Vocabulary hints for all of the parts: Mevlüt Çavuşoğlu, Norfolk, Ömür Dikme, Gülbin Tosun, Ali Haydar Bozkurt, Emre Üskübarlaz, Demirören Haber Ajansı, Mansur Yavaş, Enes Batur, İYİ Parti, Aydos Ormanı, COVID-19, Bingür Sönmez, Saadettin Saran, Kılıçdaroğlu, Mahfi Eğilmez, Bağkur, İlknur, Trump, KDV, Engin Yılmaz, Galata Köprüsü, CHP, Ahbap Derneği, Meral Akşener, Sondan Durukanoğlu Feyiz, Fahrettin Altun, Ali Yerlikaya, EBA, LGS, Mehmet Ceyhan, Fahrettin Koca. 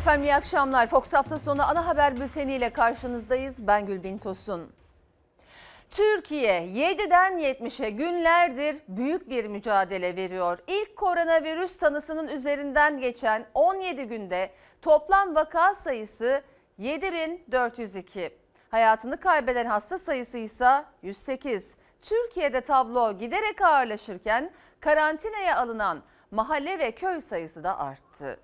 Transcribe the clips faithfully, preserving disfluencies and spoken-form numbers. Efendim iyi akşamlar. Fox hafta sonu ana haber bülteniyle karşınızdayız. Ben Gülbin Tosun. Türkiye yediden yetmişe günlerdir büyük bir mücadele veriyor. İlk koronavirüs tanısının üzerinden geçen on yedi günde toplam vaka sayısı yedi bin dört yüz iki. Hayatını kaybeden hasta sayısı ise yüz sekiz. Türkiye'de tablo giderek ağırlaşırken karantinaya alınan mahalle ve köy sayısı da arttı.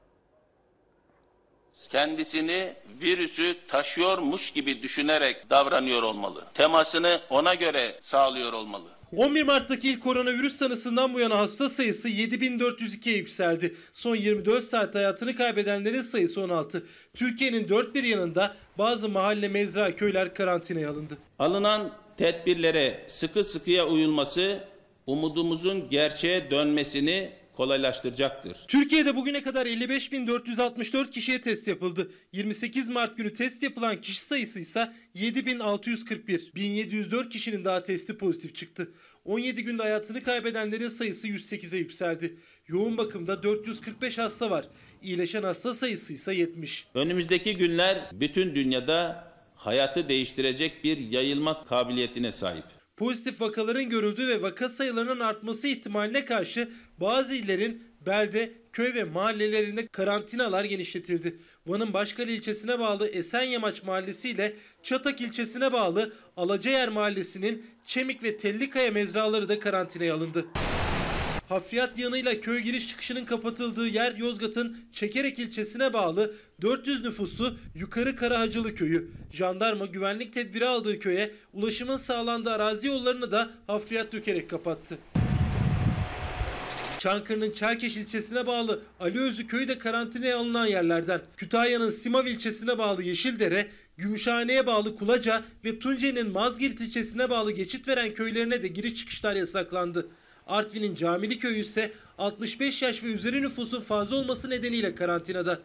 Kendisini virüsü taşıyormuş gibi düşünerek davranıyor olmalı. Temasını ona göre sağlıyor olmalı. on bir Mart'taki ilk koronavirüs tanısından bu yana hasta sayısı yedi bin dört yüz ikiye yükseldi. Son yirmi dört saat hayatını kaybedenlerin sayısı on altı. Türkiye'nin dört bir yanında bazı mahalle, mezra, köyler karantinaya alındı. Alınan tedbirlere sıkı sıkıya uyulması umudumuzun gerçeğe dönmesini kolaylaştıracaktır. Türkiye'de bugüne kadar elli beş bin dört yüz altmış dört kişiye test yapıldı. yirmi sekiz Mart günü test yapılan kişi sayısı ise yedi bin altı yüz kırk bir. bin yedi yüz dört kişinin daha testi pozitif çıktı. on yedi günde hayatını kaybedenlerin sayısı yüz sekize yükseldi. Yoğun bakımda dört yüz kırk beş hasta var. İyileşen hasta sayısı ise yetmiş. Önümüzdeki günler bütün dünyada hayatı değiştirecek bir yayılma kabiliyetine sahip. Pozitif vakaların görüldüğü ve vaka sayılarının artması ihtimaline karşı bazı illerin belde, köy ve mahallelerinde karantinalar genişletildi. Van'ın Başkale ilçesine bağlı Esenyamaç Mahallesi ile Çatak ilçesine bağlı Alacayer Mahallesi'nin Çemik ve Tellikaya mezraları da karantinaya alındı. Hafriyat yanıyla köy giriş çıkışının kapatıldığı yer Yozgat'ın Çekerek ilçesine bağlı dört yüz nüfuslu Yukarı Karahacılı köyü. Jandarma güvenlik tedbiri aldığı köye ulaşımın sağlandığı arazi yollarını da hafriyat dökerek kapattı. Çankırı'nın Çerkeş ilçesine bağlı Aliözü köyü de karantinaya alınan yerlerden. Kütahya'nın Simav ilçesine bağlı Yeşildere, Gümüşhane'ye bağlı Kulaca ve Tunceli'nin Mazgirit ilçesine bağlı Geçitveren köylerine de giriş çıkışlar yasaklandı. Artvin'in Camili köyü ise altmış beş yaş ve üzeri nüfusun fazla olması nedeniyle karantinada.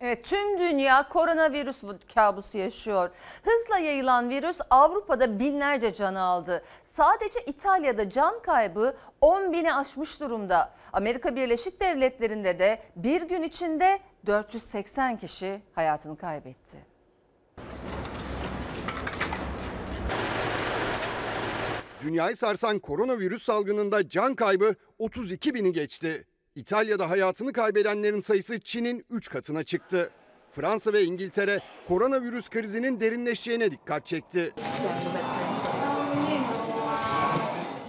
Evet, tüm dünya koronavirüs kabusu yaşıyor. Hızla yayılan virüs Avrupa'da binlerce can aldı. Sadece İtalya'da can kaybı on bini aşmış durumda. Amerika Birleşik Devletleri'nde de bir gün içinde dört yüz seksen kişi hayatını kaybetti. Dünyayı sarsan koronavirüs salgınında can kaybı otuz iki bini geçti. İtalya'da hayatını kaybedenlerin sayısı Çin'in üç katına çıktı. Fransa ve İngiltere koronavirüs krizinin derinleşeceğine dikkat çekti.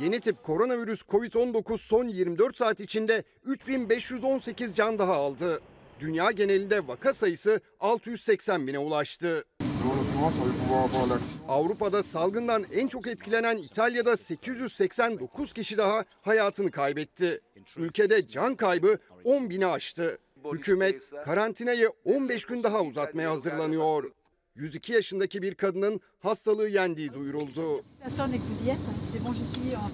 Yeni tip koronavirüs kovid on dokuz son yirmi dört saat içinde üç bin beş yüz on sekiz can daha aldı. Dünya genelinde vaka sayısı altı yüz seksen bine ulaştı. Avrupa'da salgından en çok etkilenen İtalya'da sekiz yüz seksen dokuz kişi daha hayatını kaybetti. Ülkede can kaybı on bini aştı. Hükümet karantinayı on beş gün daha uzatmaya hazırlanıyor. yüz iki yaşındaki bir kadının hastalığı yendiği duyuruldu.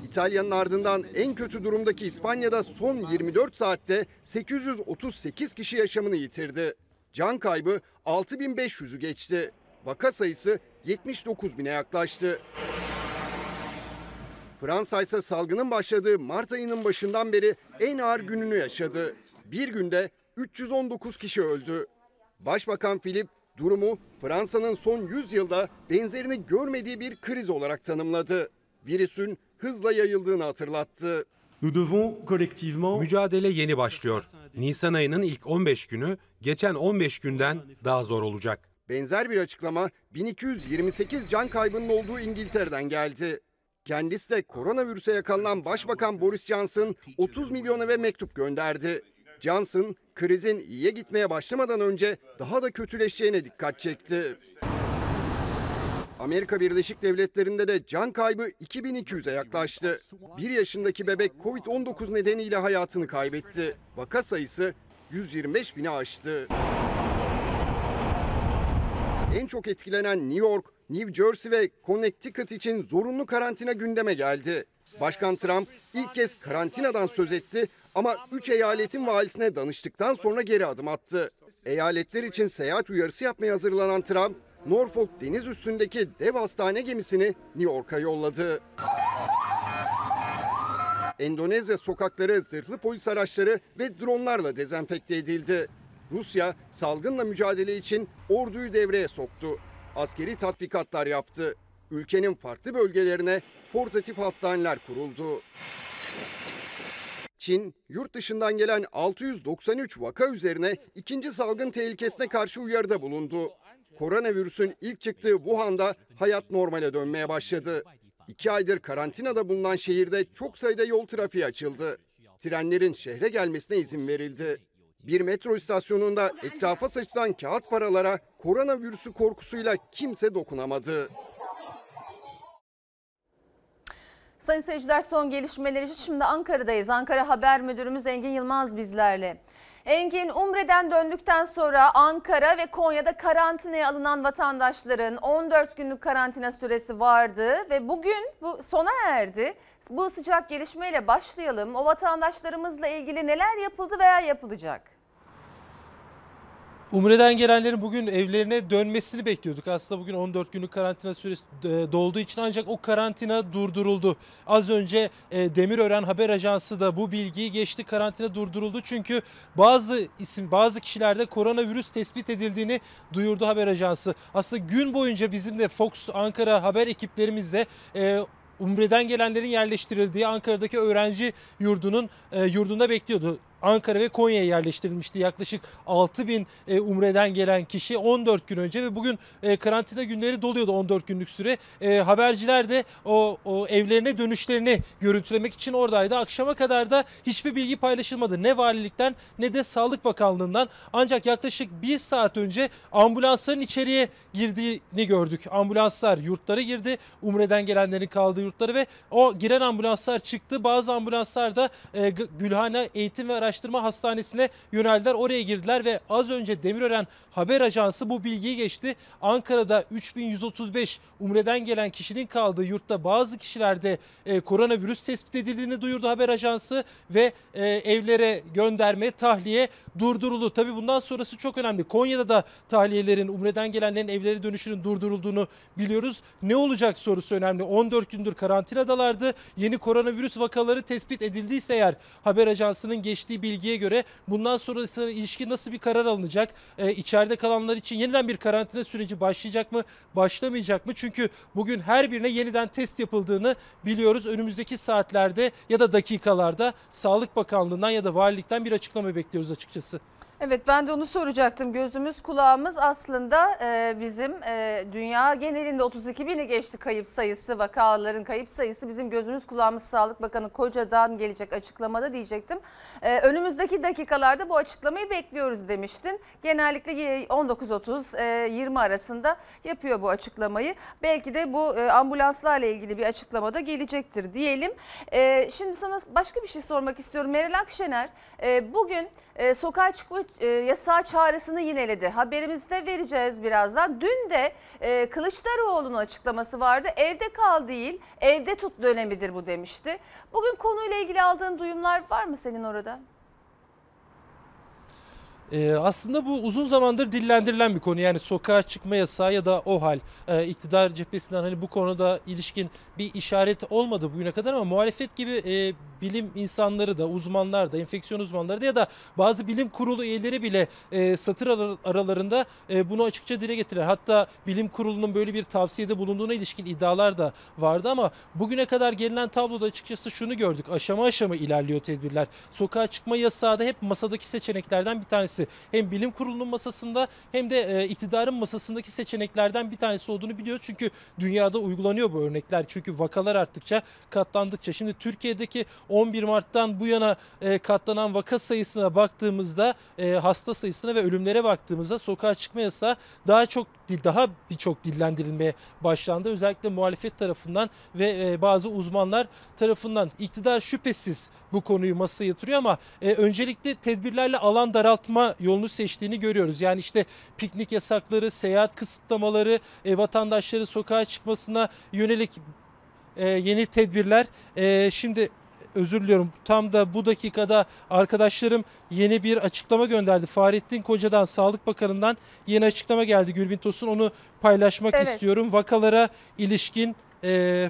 İtalya'nın ardından en kötü durumdaki İspanya'da son yirmi dört saatte sekiz yüz otuz sekiz kişi yaşamını yitirdi. Can kaybı altı bin beş yüzü geçti. Vaka sayısı yetmiş dokuz bine yaklaştı. Fransa ise salgının başladığı Mart ayının başından beri en ağır gününü yaşadı. Bir günde üç yüz on dokuz kişi öldü. Başbakan Philippe durumu Fransa'nın son yüz yılda benzerini görmediği bir kriz olarak tanımladı. Virüsün hızla yayıldığını hatırlattı. Mücadele yeni başlıyor. Nisan ayının ilk on beş günü geçen on beş günden daha zor olacak. Benzer bir açıklama bin iki yüz yirmi sekiz can kaybının olduğu İngiltere'den geldi. Kendisi de koronavirüse yakalanan Başbakan Boris Johnson otuz milyon eve mektup gönderdi. Johnson krizin iyiye gitmeye başlamadan önce daha da kötüleşeceğine dikkat çekti. Amerika Birleşik Devletleri'nde de can kaybı iki bin iki yüze yaklaştı. bir yaşındaki bebek kovid on dokuz nedeniyle hayatını kaybetti. Vaka sayısı yüz yirmi beş bini aştı. En çok etkilenen New York, New Jersey ve Connecticut için zorunlu karantina gündeme geldi. Başkan Trump ilk kez karantinadan söz etti ama üç eyaletin valisine danıştıktan sonra geri adım attı. Eyaletler için seyahat uyarısı yapmaya hazırlanan Trump, Norfolk deniz üstündeki dev hastane gemisini New York'a yolladı. Endonezya sokakları zırhlı polis araçları ve dronlarla dezenfekte edildi. Rusya salgınla mücadele için orduyu devreye soktu. Askeri tatbikatlar yaptı. Ülkenin farklı bölgelerine portatif hastaneler kuruldu. Çin, yurt dışından gelen altı yüz doksan üç vaka üzerine ikinci salgın tehlikesine karşı uyarıda bulundu. Koronavirüsün ilk çıktığı Wuhan'da hayat normale dönmeye başladı. İki aydır karantinada bulunan şehirde çok sayıda yol trafiği açıldı. Trenlerin şehre gelmesine izin verildi. Bir metro istasyonunda etrafa saçılan kağıt paralara koronavirüsü korkusuyla kimse dokunamadı. Sayın seyirciler, son gelişmeler için şimdi Ankara'dayız. Ankara Haber Müdürümüz Engin Yılmaz bizlerle. Engin, Umre'den döndükten sonra Ankara ve Konya'da karantinaya alınan vatandaşların on dört günlük karantina süresi vardı ve bugün bu sona erdi. Bu sıcak gelişmeyle başlayalım. O vatandaşlarımızla ilgili neler yapıldı veya yapılacak? Umre'den gelenlerin bugün evlerine dönmesini bekliyorduk. Aslında bugün on dört günlük karantina süresi dolduğu için, ancak o karantina durduruldu. Az önce Demirören Haber Ajansı da bu bilgiyi geçti. Karantina durduruldu çünkü bazı isim bazı kişilerde koronavirüs tespit edildiğini duyurdu Haber Ajansı. Aslında gün boyunca bizim de Fox Ankara haber ekiplerimizle Umre'den gelenlerin yerleştirildiği Ankara'daki öğrenci yurdunun yurdunda bekliyordu. Ankara ve Konya'ya yerleştirilmişti yaklaşık altı bin Umre'den gelen kişi on dört gün önce ve bugün karantina günleri doluyordu on dört günlük süre. Haberciler de o, o evlerine dönüşlerini görüntülemek için oradaydı. Akşama kadar da hiçbir bilgi paylaşılmadı, ne valilikten ne de Sağlık Bakanlığı'ndan. Ancak yaklaşık bir saat önce ambulansların içeriye girdiğini gördük. Ambulanslar yurtlara girdi, Umre'den gelenlerin kaldığı yurtları ve o giren ambulanslar çıktı. Bazı ambulanslar da Gülhane Eğitim ve Araştırma Araştırma Hastanesi'ne yöneldiler. Oraya girdiler ve az önce Demirören Haber Ajansı bu bilgiyi geçti. Ankara'da üç bin yüz otuz beş Umre'den gelen kişinin kaldığı yurtta bazı kişilerde e, koronavirüs tespit edildiğini duyurdu Haber Ajansı ve e, evlere gönderme, tahliye durduruldu. Tabii bundan sonrası çok önemli. Konya'da da tahliyelerin, Umre'den gelenlerin evlere dönüşünün durdurulduğunu biliyoruz. Ne olacak sorusu önemli. on dört gündür karantinadalardı. Yeni koronavirüs vakaları tespit edildiyse eğer, Haber Ajansı'nın geçtiği bilgiye göre bundan sonrasına ilişkin nasıl bir karar alınacak? Ee, içeride kalanlar için yeniden bir karantina süreci başlayacak mı, başlamayacak mı? Çünkü bugün her birine yeniden test yapıldığını biliyoruz. Önümüzdeki saatlerde ya da dakikalarda Sağlık Bakanlığı'ndan ya da valilikten bir açıklama bekliyoruz açıkçası. Evet, ben de onu soracaktım. Gözümüz kulağımız aslında e, bizim e, dünya genelinde otuz iki bini geçti kayıp sayısı, vakaların kayıp sayısı. Bizim gözümüz kulağımız Sağlık Bakanı Koca'dan gelecek açıklamada diyecektim. E, önümüzdeki dakikalarda bu açıklamayı bekliyoruz demiştin. Genellikle on dokuz otuz yirmi arasında yapıyor bu açıklamayı. Belki de bu e, ambulanslarla ilgili bir açıklamada gelecektir diyelim. E, şimdi sana başka bir şey sormak istiyorum. Meral Akşener e, bugün e, sokağa çıkma yasağı çağrısını yineledi. Haberimizde vereceğiz birazdan. Dün de e, Kılıçdaroğlu'nun açıklaması vardı. Evde kal değil, evde tut dönemidir bu demişti. Bugün konuyla ilgili aldığın duyumlar var mı senin orada? Ee, aslında bu uzun zamandır dillendirilen bir konu, yani sokağa çıkma yasağı ya da o hal ee, iktidar cephesinden hani bu konuda ilişkin bir işaret olmadı bugüne kadar ama muhalefet gibi e, bilim insanları da, uzmanlar da, enfeksiyon uzmanları da ya da bazı bilim kurulu üyeleri bile e, satır ar aralarında e, bunu açıkça dile getirir. Hatta bilim kurulunun böyle bir tavsiyede bulunduğuna ilişkin iddialar da vardı ama bugüne kadar gelinen tabloda açıkçası şunu gördük: aşama aşama ilerliyor tedbirler. Sokağa çıkma yasağı da hep masadaki seçeneklerden bir tanesi. Hem bilim kurulunun masasında hem de e, iktidarın masasındaki seçeneklerden bir tanesi olduğunu biliyoruz. Çünkü dünyada uygulanıyor bu örnekler. Çünkü vakalar arttıkça, katlandıkça. Şimdi Türkiye'deki on bir Mart'tan bu yana e, katlanan vaka sayısına baktığımızda, e, hasta sayısına ve ölümlere baktığımızda sokağa çıkma yasağı daha çok daha birçok dillendirilmeye başlandı. Özellikle muhalefet tarafından ve e, bazı uzmanlar tarafından. İktidar şüphesiz bu konuyu masaya yatırıyor ama e, öncelikle tedbirlerle alan daraltma yolunu seçtiğini görüyoruz. Yani işte piknik yasakları, seyahat kısıtlamaları, e, vatandaşları sokağa çıkmasına yönelik e, yeni tedbirler. E, şimdi özür diliyorum, tam da bu dakikada arkadaşlarım yeni bir açıklama gönderdi. Fahrettin Koca'dan, Sağlık Bakanı'ndan yeni açıklama geldi Gülbin Tosun. Onu paylaşmak evet. istiyorum. Vakalara ilişkin... E,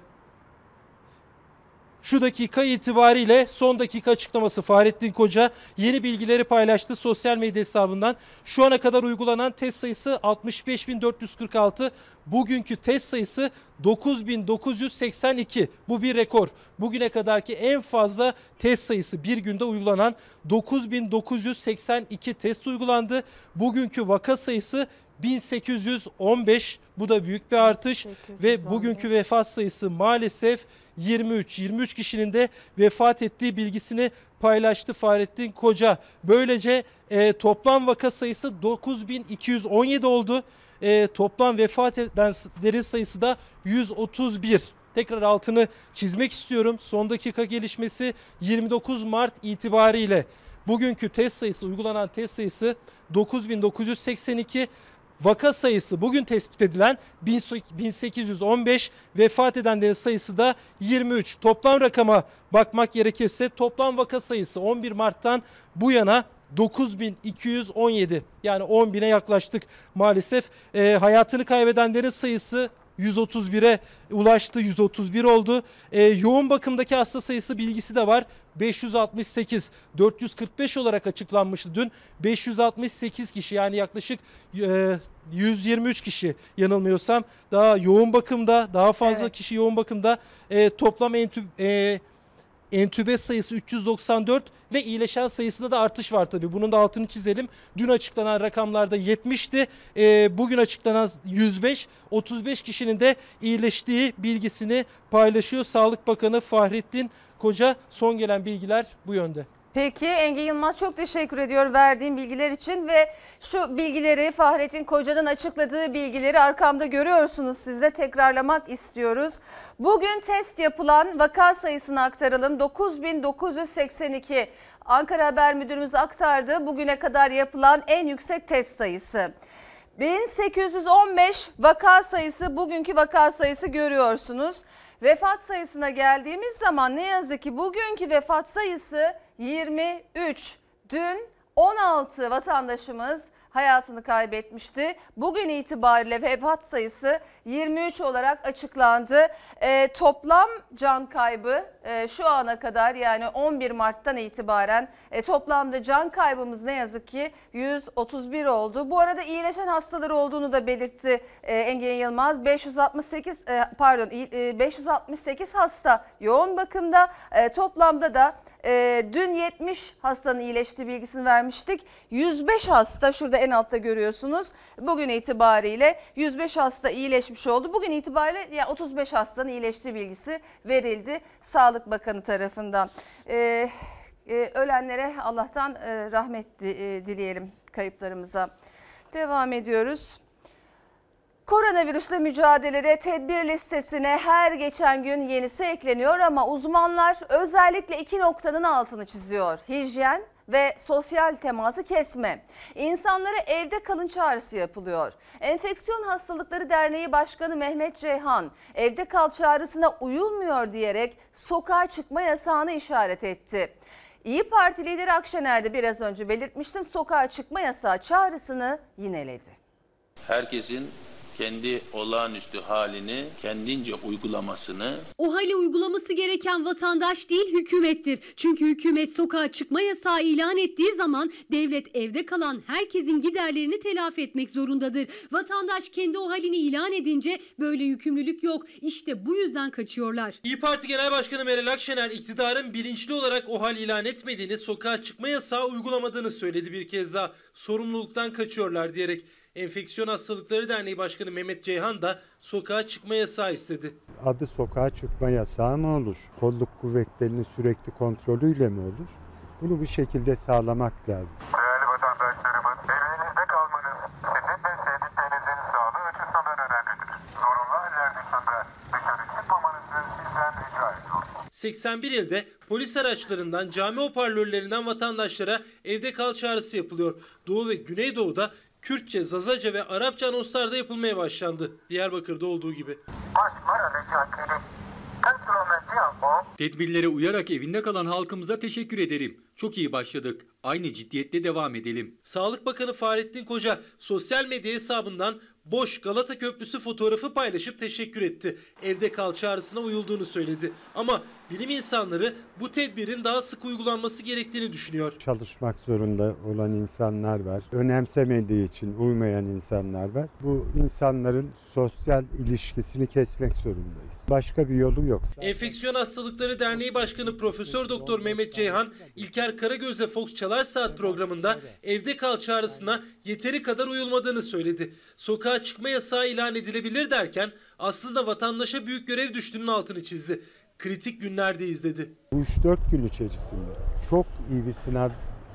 şu dakika itibariyle son dakika açıklaması. Fahrettin Koca yeni bilgileri paylaştı sosyal medya hesabından. Şu ana kadar uygulanan test sayısı altmış beş bin dört yüz kırk altı, bugünkü test sayısı dokuz bin dokuz yüz seksen iki. Bu bir rekor. Bugüne kadarki en fazla test sayısı, bir günde uygulanan dokuz bin dokuz yüz seksen iki test uygulandı. Bugünkü vaka sayısı bin sekiz yüz on beş, bu da büyük bir artış ve bugünkü vefat sayısı maalesef yirmi üç. yirmi üç kişinin de vefat ettiği bilgisini paylaştı Fahrettin Koca. Böylece e, toplam vaka sayısı dokuz bin iki yüz on yedi oldu. E, toplam vefat edenlerin sayısı da yüz otuz bir. Tekrar altını çizmek istiyorum. Son dakika gelişmesi yirmi dokuz Mart itibariyle. Bugünkü test sayısı, uygulanan test sayısı dokuz bin dokuz yüz seksen iki. Vaka sayısı bugün tespit edilen bin sekiz yüz on beş, vefat edenlerin sayısı da yirmi üç. Toplam rakama bakmak gerekirse toplam vaka sayısı on bir Mart'tan bu yana dokuz bin iki yüz on yedi, yani on bine yaklaştık maalesef. E, hayatını kaybedenlerin sayısı yüz otuz bire ulaştı, yüz otuz bir oldu. Ee, yoğun bakımdaki hasta sayısı bilgisi de var. beş yüz altmış sekiz, dört yüz kırk beş olarak açıklanmıştı dün. beş yüz altmış sekiz kişi, yani yaklaşık e, yüz yirmi üç kişi yanılmıyorsam. Daha yoğun bakımda, daha fazla evet. kişi yoğun bakımda. E, toplam entübe... E, Entübe sayısı üç yüz doksan dört ve iyileşen sayısında da artış var tabii. Bunun da altını çizelim. Dün açıklanan rakamlarda yetmişti. E, bugün açıklanan yüz beş. otuz beş kişinin de iyileştiği bilgisini paylaşıyor Sağlık Bakanı Fahrettin Koca. Son gelen bilgiler bu yönde. Peki Engin Yılmaz, çok teşekkür ediyor verdiğim bilgiler için ve şu bilgileri, Fahrettin Koca'nın açıkladığı bilgileri arkamda görüyorsunuz, siz de tekrarlamak istiyoruz. Bugün test yapılan vaka sayısını aktaralım. dokuz bin dokuz yüz seksen iki, Ankara Haber Müdürümüz aktardı, bugüne kadar yapılan en yüksek test sayısı. bin sekiz yüz on beş vaka sayısı, bugünkü vaka sayısı görüyorsunuz. Vefat sayısına geldiğimiz zaman ne yazık ki bugünkü vefat sayısı yirmi üç. Dün on altı vatandaşımız hayatını kaybetmişti. Bugün itibariyle vefat sayısı yirmi üç olarak açıklandı. E, toplam can kaybı e, şu ana kadar, yani on bir Mart'tan itibaren e, toplamda can kaybımız ne yazık ki yüz otuz bir oldu. Bu arada iyileşen hastalar olduğunu da belirtti e, Engin Yılmaz. beş yüz altmış sekiz e, pardon e, beş yüz altmış sekiz hasta yoğun bakımda. E, toplamda da e, dün yetmiş hastanın iyileştiği bilgisini vermiştik. yüz beş hasta, şurada en altta görüyorsunuz. Bugün itibariyle yüz beş hasta iyileşmiş oldu. Bugün itibariyle yani otuz beş hastanın iyileştiği bilgisi verildi Sağlık Bakanı tarafından. Ee, e, ölenlere Allah'tan e, rahmet di, e, dileyelim, kayıplarımıza. Devam ediyoruz. Koronavirüsle mücadelede tedbir listesine her geçen gün yenisi ekleniyor ama uzmanlar özellikle iki noktanın altını çiziyor. Hijyen ve sosyal teması kesme. İnsanlara evde kalın çağrısı yapılıyor. Enfeksiyon Hastalıkları Derneği Başkanı Mehmet Ceyhan, evde kal çağrısına uyulmuyor diyerek sokağa çıkma yasağını işaret etti. İYİ Parti lideri Akşener'de biraz önce belirtmiştim, sokağa çıkma yasağı çağrısını yineledi. Herkesin kendi olağanüstü halini kendince uygulamasını. O hale uygulaması gereken vatandaş değil, hükümettir. Çünkü hükümet sokağa çıkma yasağı ilan ettiği zaman devlet evde kalan herkesin giderlerini telafi etmek zorundadır. Vatandaş kendi o halini ilan edince böyle yükümlülük yok. İşte bu yüzden kaçıyorlar. İYİ Parti Genel Başkanı Meral Akşener iktidarın bilinçli olarak o hal ilan etmediğini, sokağa çıkma yasağı uygulamadığını söyledi bir kez daha. Sorumluluktan kaçıyorlar diyerek. Enfeksiyon Hastalıkları Derneği Başkanı Mehmet Ceyhan da sokağa çıkma yasağı istedi. Adı sokağa çıkma yasağı mı olur? Kolluk kuvvetlerinin sürekli kontrolüyle mi olur? Bunu bir şekilde sağlamak lazım. Değerli vatandaşlarımız, evinizde kalmanız sizin ve sevdiklerinizin sağlığı açısından önemlidir. Zorunlu haller dışında dışarı çıkmamanızı sizden rica ediyoruz. seksen bir ilde polis araçlarından, cami hoparlörlerinden vatandaşlara evde kal çağrısı yapılıyor. Doğu ve Güneydoğu'da Kürtçe, Zazaca ve Arapça anonslar da yapılmaya başlandı. Diyarbakır'da olduğu gibi. Basmara ve Cakir'in kırk kilometre Tedbirlere uyarak evinde kalan halkımıza teşekkür ederim. Çok iyi başladık. Aynı ciddiyetle devam edelim. Sağlık Bakanı Fahrettin Koca sosyal medya hesabından boş Galata Köprüsü fotoğrafı paylaşıp teşekkür etti. Evde kal çağrısına uyulduğunu söyledi. Ama bilim insanları bu tedbirin daha sık uygulanması gerektiğini düşünüyor. Çalışmak zorunda olan insanlar var. Önemsemediği için uymayan insanlar var. Bu insanların sosyal ilişkisini kesmek zorundayız. Başka bir yolu yok. Enfeksiyon Hastalıkları Derneği Başkanı Profesör Doktor Mehmet Ceyhan, İlker Karagöz'le Fox Çalar Saat programında evde kal çağrısına yeteri kadar uyulmadığını söyledi. Sokağa çıkma yasağı ilan edilebilir derken aslında vatandaşa büyük görev düştüğünün altını çizdi. Kritik günlerdeyiz dedi. üç dört gün içerisinde çok iyi bir sınav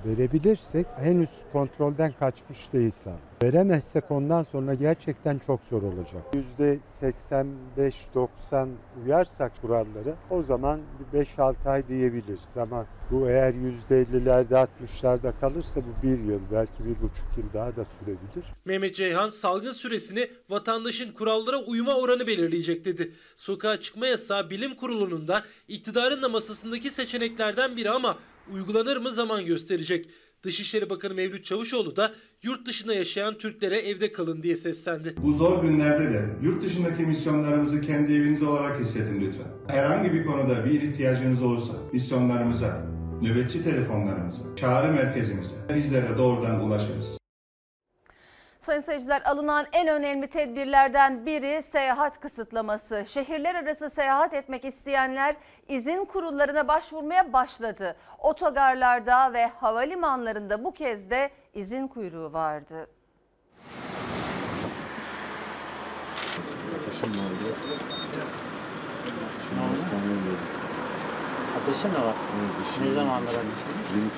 verebilirsek henüz kontrolden kaçmış değilsen, veremezsek ondan sonra gerçekten çok zor olacak. yüzde seksen beş doksan uyarsak kuralları o zaman beş altı ay diyebiliriz ama bu eğer yüzde ellilerde altmışlarda kalırsa bu bir yıl belki bir buçuk yıl daha da sürebilir. Mehmet Ceyhan salgın süresini vatandaşın kurallara uyma oranı belirleyecek dedi. Sokağa çıkma yasağı bilim kurulunun da iktidarın da masasındaki seçeneklerden biri ama uygulanır mı zaman gösterecek. Dışişleri Bakanı Mevlüt Çavuşoğlu da yurt dışında yaşayan Türklere evde kalın diye seslendi. Bu zor günlerde de yurt dışındaki misyonlarımızı kendi eviniz olarak hissedin lütfen. Herhangi bir konuda bir ihtiyacınız olursa misyonlarımıza, nöbetçi telefonlarımıza, çağrı merkezimize bizlere doğrudan ulaşırız. Sayın seyirciler, alınan en önemli tedbirlerden biri seyahat kısıtlaması. Şehirler arası seyahat etmek isteyenler izin kurullarına başvurmaya başladı. Otogarlarda ve havalimanlarında bu kez de izin kuyruğu vardı. Ateşim var. Ateşim mi var? Ne zamandır ateşim?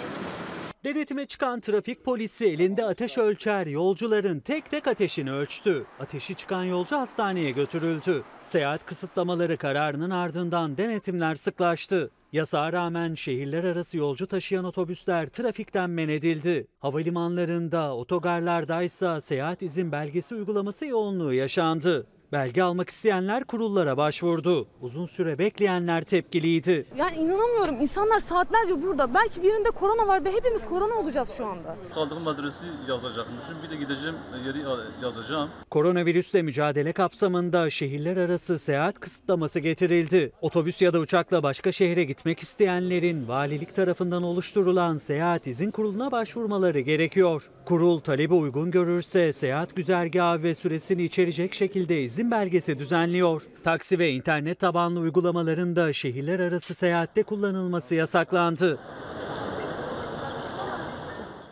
Denetime çıkan trafik polisi elinde ateş ölçer yolcuların tek tek ateşini ölçtü. Ateşi çıkan yolcu hastaneye götürüldü. Seyahat kısıtlamaları kararının ardından denetimler sıklaştı. Yasağa rağmen şehirler arası yolcu taşıyan otobüsler trafikten men edildi. Havalimanlarında, otogarlardaysa seyahat izin belgesi uygulaması yoğunluğu yaşandı. Belge almak isteyenler kurullara başvurdu. Uzun süre bekleyenler tepkiliydi. Yani inanamıyorum, insanlar saatlerce burada. Belki birinde korona var ve hepimiz korona olacağız şu anda. Kaldığım adresi yazacakmışım. Bir de gideceğim yeri yazacağım. Koronavirüsle mücadele kapsamında şehirler arası seyahat kısıtlaması getirildi. Otobüs ya da uçakla başka şehre gitmek isteyenlerin valilik tarafından oluşturulan seyahat izin kuruluna başvurmaları gerekiyor. Kurul talebi uygun görürse seyahat güzergahı ve süresini içerecek şekilde izin belgesi düzenliyor. Taksi ve internet tabanlı uygulamaların da şehirler arası seyahatte kullanılması yasaklandı.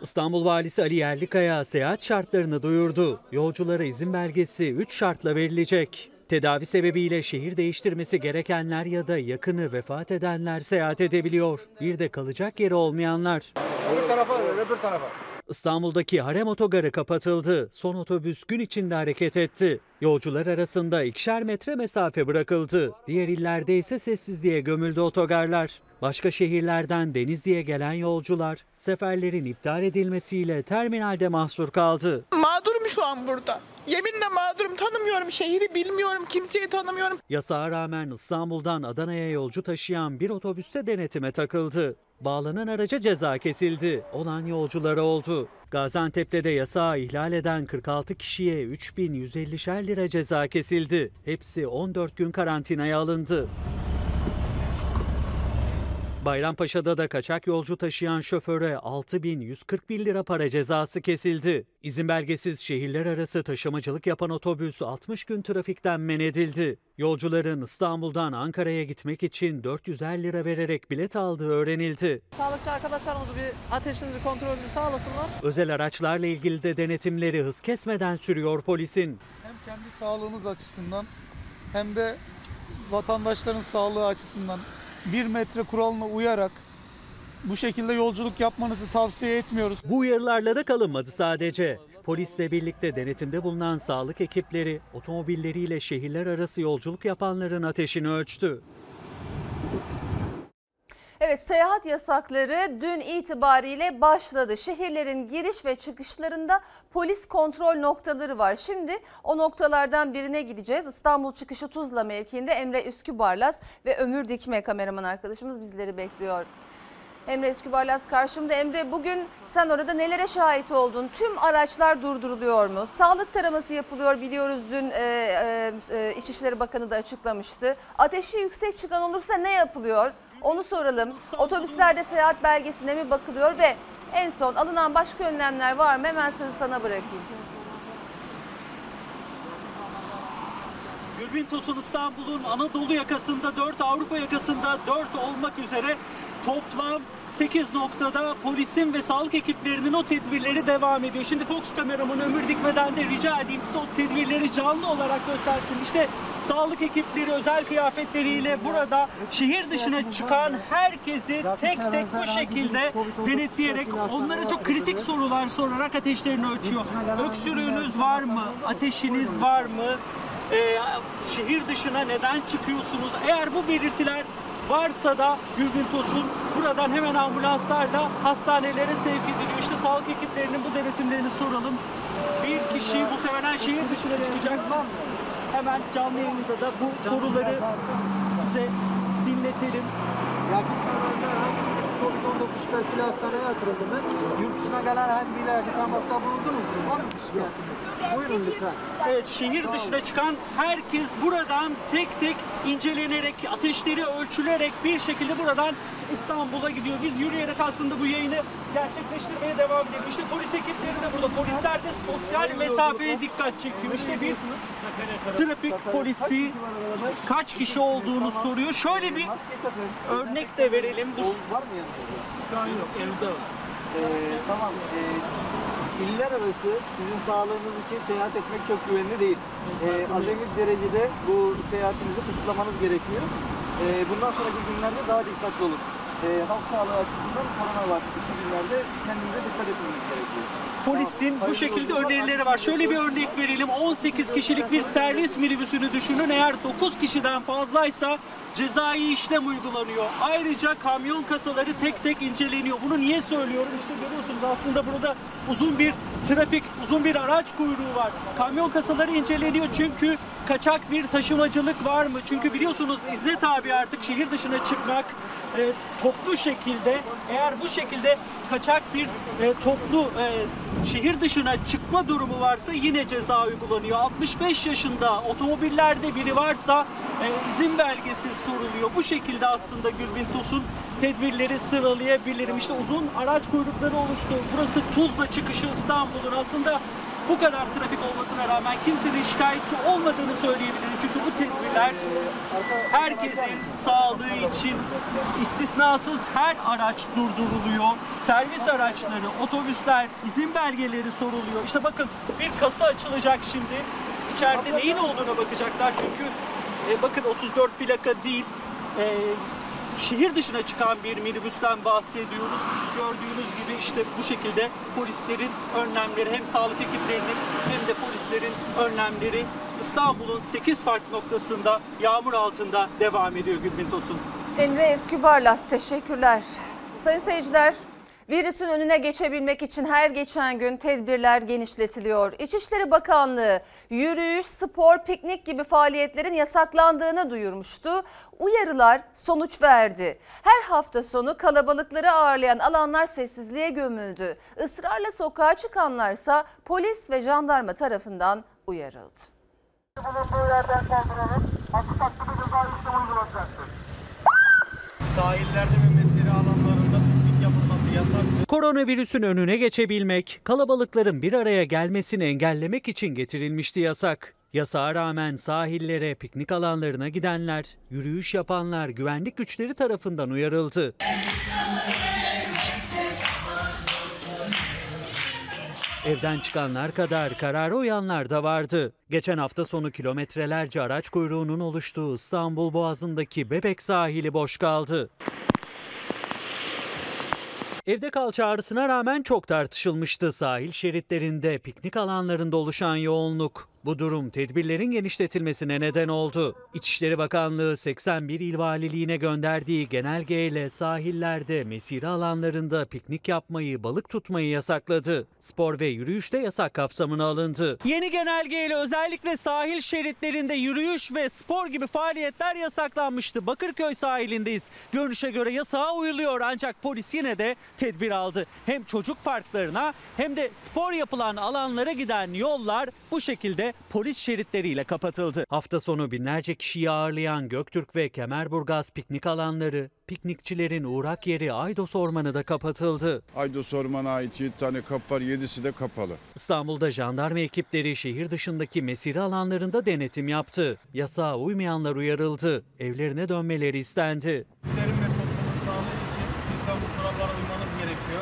İstanbul Valisi Ali Yerlikaya seyahat şartlarını duyurdu. Yolculara izin belgesi üç şartla verilecek. Tedavi sebebiyle şehir değiştirmesi gerekenler ya da yakını vefat edenler seyahat edebiliyor. Bir de kalacak yeri olmayanlar. Öbür tarafa, öbür tarafa. İstanbul'daki Harem Otogarı kapatıldı. Son otobüs gün içinde hareket etti. Yolcular arasında ikişer metre mesafe bırakıldı. Diğer illerde ise sessizliğe gömüldü otogarlar. Başka şehirlerden Denizli'ye gelen yolcular seferlerin iptal edilmesiyle terminalde mahsur kaldı. Mağdurum şu an burada. Yeminle mağdurum, tanımıyorum, şehri bilmiyorum, kimseyi tanımıyorum. Yasağa rağmen İstanbul'dan Adana'ya yolcu taşıyan bir otobüste denetime takıldı. Bağlanan araca ceza kesildi. Olan yolculara oldu. Gaziantep'te de yasağı ihlal eden kırk altı kişiye üç bin yüz ellişer lira ceza kesildi. Hepsi on dört gün karantinaya alındı. Bayrampaşa'da da kaçak yolcu taşıyan şoföre altı bin yüz kırk bir lira para cezası kesildi. İzin belgesiz şehirler arası taşımacılık yapan otobüs altmış gün trafikten men edildi. Yolcuların İstanbul'dan Ankara'ya gitmek için dört yüz elli lira vererek bilet aldığı öğrenildi. Sağlıkçı arkadaşlarımız bir ateşinizi kontrolünü sağlasınlar. Özel araçlarla ilgili de denetimleri hız kesmeden sürüyor polisin. Hem kendi sağlığımız açısından hem de vatandaşların sağlığı açısından bir metre kuralına uyarak bu şekilde yolculuk yapmanızı tavsiye etmiyoruz. Bu uyarılarla da kalınmadı sadece. Polisle birlikte denetimde bulunan sağlık ekipleri otomobilleriyle şehirler arası yolculuk yapanların ateşini ölçtü. Evet, seyahat yasakları dün itibariyle başladı. Şehirlerin giriş ve çıkışlarında polis kontrol noktaları var. Şimdi o noktalardan birine gideceğiz. İstanbul çıkışı Tuzla mevkiinde Emre Üskübarlaz ve Ömür Dikme kameraman arkadaşımız bizleri bekliyor. Emre Üskübarlaz karşımda. Emre, bugün sen orada nelere şahit oldun? Tüm araçlar durduruluyor mu? Sağlık taraması yapılıyor, biliyoruz, dün e, e, İçişleri Bakanı da açıklamıştı. Ateşi yüksek çıkan olursa ne yapılıyor? Onu soralım. Otobüslerde seyahat belgesine mi bakılıyor ve en son alınan başka önlemler var mı? Hemen sözü sana bırakayım. Gülbin Tosun, İstanbul'un Anadolu yakasında dört, Avrupa yakasında dört olmak üzere toplam sekiz noktada polisin ve sağlık ekiplerinin o tedbirleri devam ediyor. Şimdi Fox kameramanı Ömür Dikme'den de rica edeyim, size o tedbirleri canlı olarak göstersin. İşte sağlık ekipleri özel kıyafetleriyle burada şehir dışına çıkan herkesi tek tek bu şekilde denetleyerek, onlara çok kritik sorular sorarak ateşlerini ölçüyor. Öksürüğünüz var mı? Ateşiniz var mı? Ee, şehir dışına neden çıkıyorsunuz? Eğer bu belirtiler varsa da Gülbin Tosun buradan hemen ambulanslarla hastanelere sevk ediliyor. İşte sağlık ekiplerinin bu denetimlerini soralım. Bir kişi muhtemelen şehir dışına çıkacak mı? Hemen canlı yayında da bu soruları size dinletelim. Yakın çağrılar hangi birisi covid on dokuz şüphesiyle hastaneye yatırıldı mı? Yurt dışına gelen hangi bir temasla bulundunuz mu? Var mı bir şey? Buyurun lütfen. Evet, şehir dışına çıkan herkes buradan tek tek incelenerek, ateşleri ölçülerek bir şekilde buradan İstanbul'a gidiyor. Biz yürüyerek aslında bu yayını gerçekleştirmeye devam edelim. İşte polis ekipleri de burada. Polisler de sosyal mesafeye dikkat çekiyor. İşte bir trafik polisi kaç kişi olduğunu soruyor. Şöyle bir örnek de verelim. Bu... Var mı yanında? Yok, evde var. Ee, tamam. Ee... İller arası sizin sağlığınız için seyahat etmek çok güvenli değil. Ee, azami derecede bu seyahatinizi kısıtlamanız gerekiyor. Ee, bundan sonraki günlerde daha dikkatli olun. Ee, halk sağlığı açısından korona var. Şu günlerde kendinize dikkat etmeniz gerekiyor. Polisin bu şekilde önerileri var. Şöyle bir örnek verelim. on sekiz kişilik bir servis minibüsünü düşünün. Eğer dokuz kişiden fazlaysa cezai işlem uygulanıyor. Ayrıca kamyon kasaları tek tek inceleniyor. Bunu niye söylüyorum? İşte görüyorsunuz, aslında burada uzun bir trafik, uzun bir araç kuyruğu var. Kamyon kasaları inceleniyor çünkü kaçak bir taşımacılık var mı? Çünkü biliyorsunuz izne tabi artık şehir dışına çıkmak. E, toplu şekilde, eğer bu şekilde kaçak bir e, toplu e, şehir dışına çıkma durumu varsa yine ceza uygulanıyor. altmış beş yaşında otomobillerde biri varsa e, izin belgesi soruluyor. Bu şekilde aslında Gülbin Tosun tedbirleri sıralayabilirim. İşte uzun araç kuyrukları oluştu. Burası Tuzla çıkışı İstanbul'un. Aslında bu kadar trafik olmasına rağmen kimsenin şikayetçi olmadığını söyleyebilirim. Çünkü bu tedbirler herkesin sağlığı için istisnasız her araç durduruluyor. Servis araçları, otobüsler, izin belgeleri soruluyor. İşte bakın, bir kasa açılacak şimdi. İçeride neyin olduğuna bakacaklar. Çünkü e, bakın otuz dört plaka değil. E, Şehir dışına çıkan bir minibüsten bahsediyoruz. Gördüğünüz gibi işte bu şekilde polislerin önlemleri, hem sağlık ekiplerinin hem de polislerin önlemleri İstanbul'un sekiz farklı noktasında yağmur altında devam ediyor Gülbin Tosun. Emre Üskübarlaz, teşekkürler. Sayın seyirciler, virüsün önüne geçebilmek için her geçen gün tedbirler genişletiliyor. İçişleri Bakanlığı yürüyüş, spor, piknik gibi faaliyetlerin yasaklandığını duyurmuştu. Uyarılar sonuç verdi. Her hafta sonu kalabalıkları ağırlayan alanlar sessizliğe gömüldü. Israrla sokağa çıkanlarsa polis ve jandarma tarafından uyarıldı. Bulunduğu yerden kaldıralım. Aklı taklı bir ceza işlemi uygulanacaktır. Sahillerde ve mesire alanlarında koronavirüsün önüne geçebilmek, kalabalıkların bir araya gelmesini engellemek için getirilmişti yasak. Yasağa rağmen sahillere, piknik alanlarına gidenler, yürüyüş yapanlar güvenlik güçleri tarafından uyarıldı. Evden çıkanlar kadar karara uyanlar da vardı. Geçen hafta sonu kilometrelerce araç kuyruğunun oluştuğu İstanbul Boğazı'ndaki Bebek sahili boş kaldı. Evde kal çağrısına rağmen çok tartışılmıştı sahil şeritlerinde, piknik alanlarında oluşan yoğunluk. Bu durum tedbirlerin genişletilmesine neden oldu. İçişleri Bakanlığı seksen bir il valiliğine gönderdiği genelgeyle sahillerde, mesire alanlarında piknik yapmayı, balık tutmayı yasakladı. Spor ve yürüyüş de yasak kapsamına alındı. Yeni genelgeyle özellikle sahil şeritlerinde yürüyüş ve spor gibi faaliyetler yasaklanmıştı. Bakırköy sahilindeyiz. Görünüşe göre yasağa uyuluyor ancak polis yine de tedbir aldı. Hem çocuk parklarına hem de spor yapılan alanlara giden yollar bu şekilde polis şeritleriyle kapatıldı. Hafta sonu binlerce kişiyi ağırlayan Göktürk ve Kemerburgaz piknik alanları, piknikçilerin uğrak yeri Aydos Ormanı da kapatıldı. Aydos Ormanı'na ait yedi tane kap var, yedisi de kapalı. İstanbul'da jandarma ekipleri şehir dışındaki mesire alanlarında denetim yaptı. Yasağa uymayanlar uyarıldı. Evlerine dönmeleri istendi.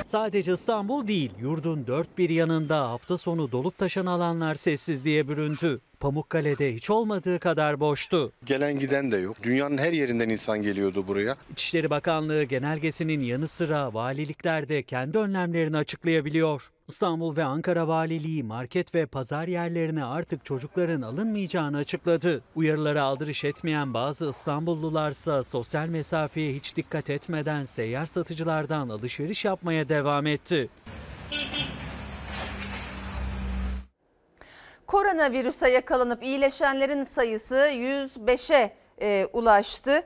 Sadece İstanbul değil, yurdun dört bir yanında hafta sonu dolup taşan alanlar sessizliğe büründü. Pamukkale'de hiç olmadığı kadar boştu. Gelen giden de yok. Dünyanın her yerinden insan geliyordu buraya. İçişleri Bakanlığı genelgesinin yanı sıra valiliklerde kendi önlemlerini açıklayabiliyor. İstanbul ve Ankara Valiliği market ve pazar yerlerine artık çocukların alınmayacağını açıkladı. Uyarılara aldırış etmeyen bazı İstanbullularsa sosyal mesafeye hiç dikkat etmeden seyyar satıcılardan alışveriş yapmaya devam etti. Koronavirüse yakalanıp iyileşenlerin sayısı yüz beşe e, ulaştı.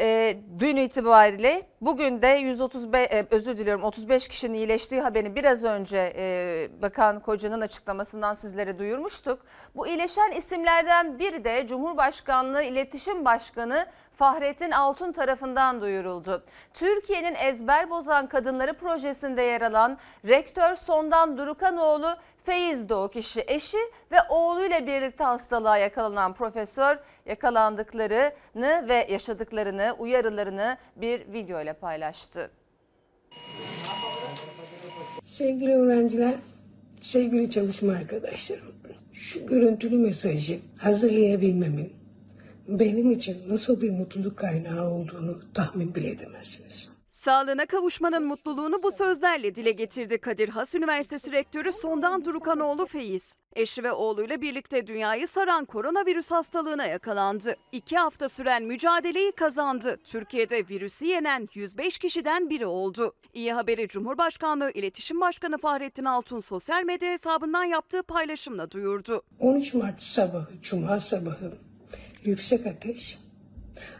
E, dün itibariyle bugün de yüz otuz beş, özür diliyorum otuz beş kişinin iyileştiği haberini biraz önce e, Bakan Koca'nın açıklamasından sizlere duyurmuştuk. Bu iyileşen isimlerden biri de Cumhurbaşkanlığı İletişim Başkanı Fahrettin Altun tarafından duyuruldu. Türkiye'nin ezber bozan kadınları projesinde yer alan rektör Sondan Durukanoğlu Feyiz de o kişi. Eşi ve oğluyla birlikte hastalığa yakalanan profesör yakalandıklarını ve yaşadıklarını, uyarılarını bir video ile paylaştı. Sevgili öğrenciler, sevgili çalışma arkadaşlarım, şu görüntülü mesajı hazırlayabilmemin benim için nasıl bir mutluluk kaynağı olduğunu tahmin bile edemezsiniz. Sağlığına kavuşmanın mutluluğunu bu sözlerle dile getirdi Kadir Has Üniversitesi Rektörü Sondan Durukanoğlu Feyiz. Eşi ve oğluyla birlikte dünyayı saran koronavirüs hastalığına yakalandı. İki hafta süren mücadeleyi kazandı. Türkiye'de virüsü yenen yüz beş kişiden biri oldu. İyi haberi Cumhurbaşkanlığı İletişim Başkanı Fahrettin Altun sosyal medya hesabından yaptığı paylaşımla duyurdu. on üç Mart sabahı, Cuma sabahı yüksek ateş,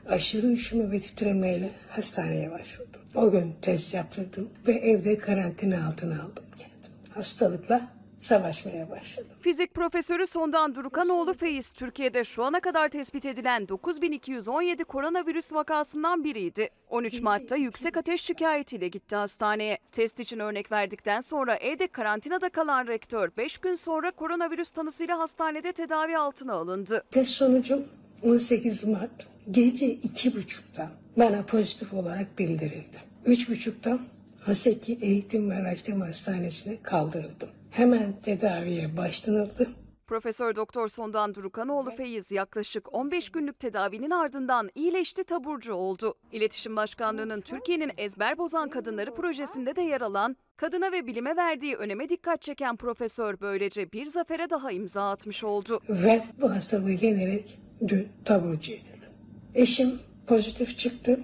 aşırı üşüme ve titremeyle hastaneye başvurdum. O gün test yaptırdım ve evde karantina altına aldım kendim. Hastalıkla savaşmaya başladım. Fizik profesörü Sondan Durukanoğlu Feyiz, Türkiye'de şu ana kadar tespit edilen dokuz bin iki yüz on yedi koronavirüs vakasından biriydi. on üç Mart'ta yüksek ateş şikayetiyle gitti hastaneye. Test için örnek verdikten sonra evde karantinada kalan rektör beş gün sonra koronavirüs tanısıyla hastanede tedavi altına alındı. Test sonucum on sekiz Mart gece iki buçukta bana pozitif olarak bildirildi. üç buçukta Haseki Eğitim ve Araştırma Hastanesi'ne kaldırıldım. Hemen tedaviye başlanıldı. Profesör Doktor Sondan Durukanoğlu Feyiz yaklaşık on beş günlük tedavinin ardından iyileşti, taburcu oldu. İletişim Başkanlığı'nın Türkiye'nin ezber bozan kadınları projesinde de yer alan, kadına ve bilime verdiği öneme dikkat çeken profesör böylece bir zafere daha imza atmış oldu. Ve bu hastalığı yenerek dün taburcu edildim. Eşim pozitif çıktı.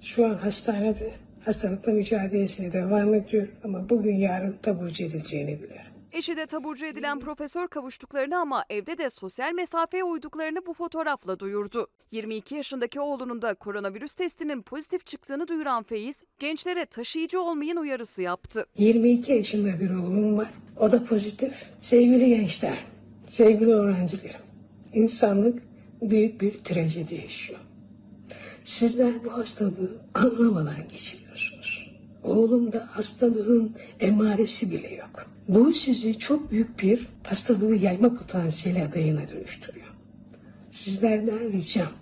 Şu an hastanede. Hastalıkla mücadelesine devam ediyor ama bugün yarın taburcu edileceğini biliyorum. Eşi de taburcu edilen profesör kavuştuklarını ama evde de sosyal mesafeye uyduklarını bu fotoğrafla duyurdu. yirmi iki yaşındaki oğlunun da koronavirüs testinin pozitif çıktığını duyuran Feyiz, gençlere taşıyıcı olmayın uyarısı yaptı. yirmi iki yaşında bir oğlum var, o da pozitif. Sevgili gençler, sevgili öğrencilerim, insanlık büyük bir trajedi yaşıyor. Sizler bu hastalığı anlamadan geçiriyorsunuz. Oğlumda hastalığın emaresi bile yok. Bu sizi çok büyük bir hastalığı yayma potansiyeli adayına dönüştürüyor. Sizlerden ricam,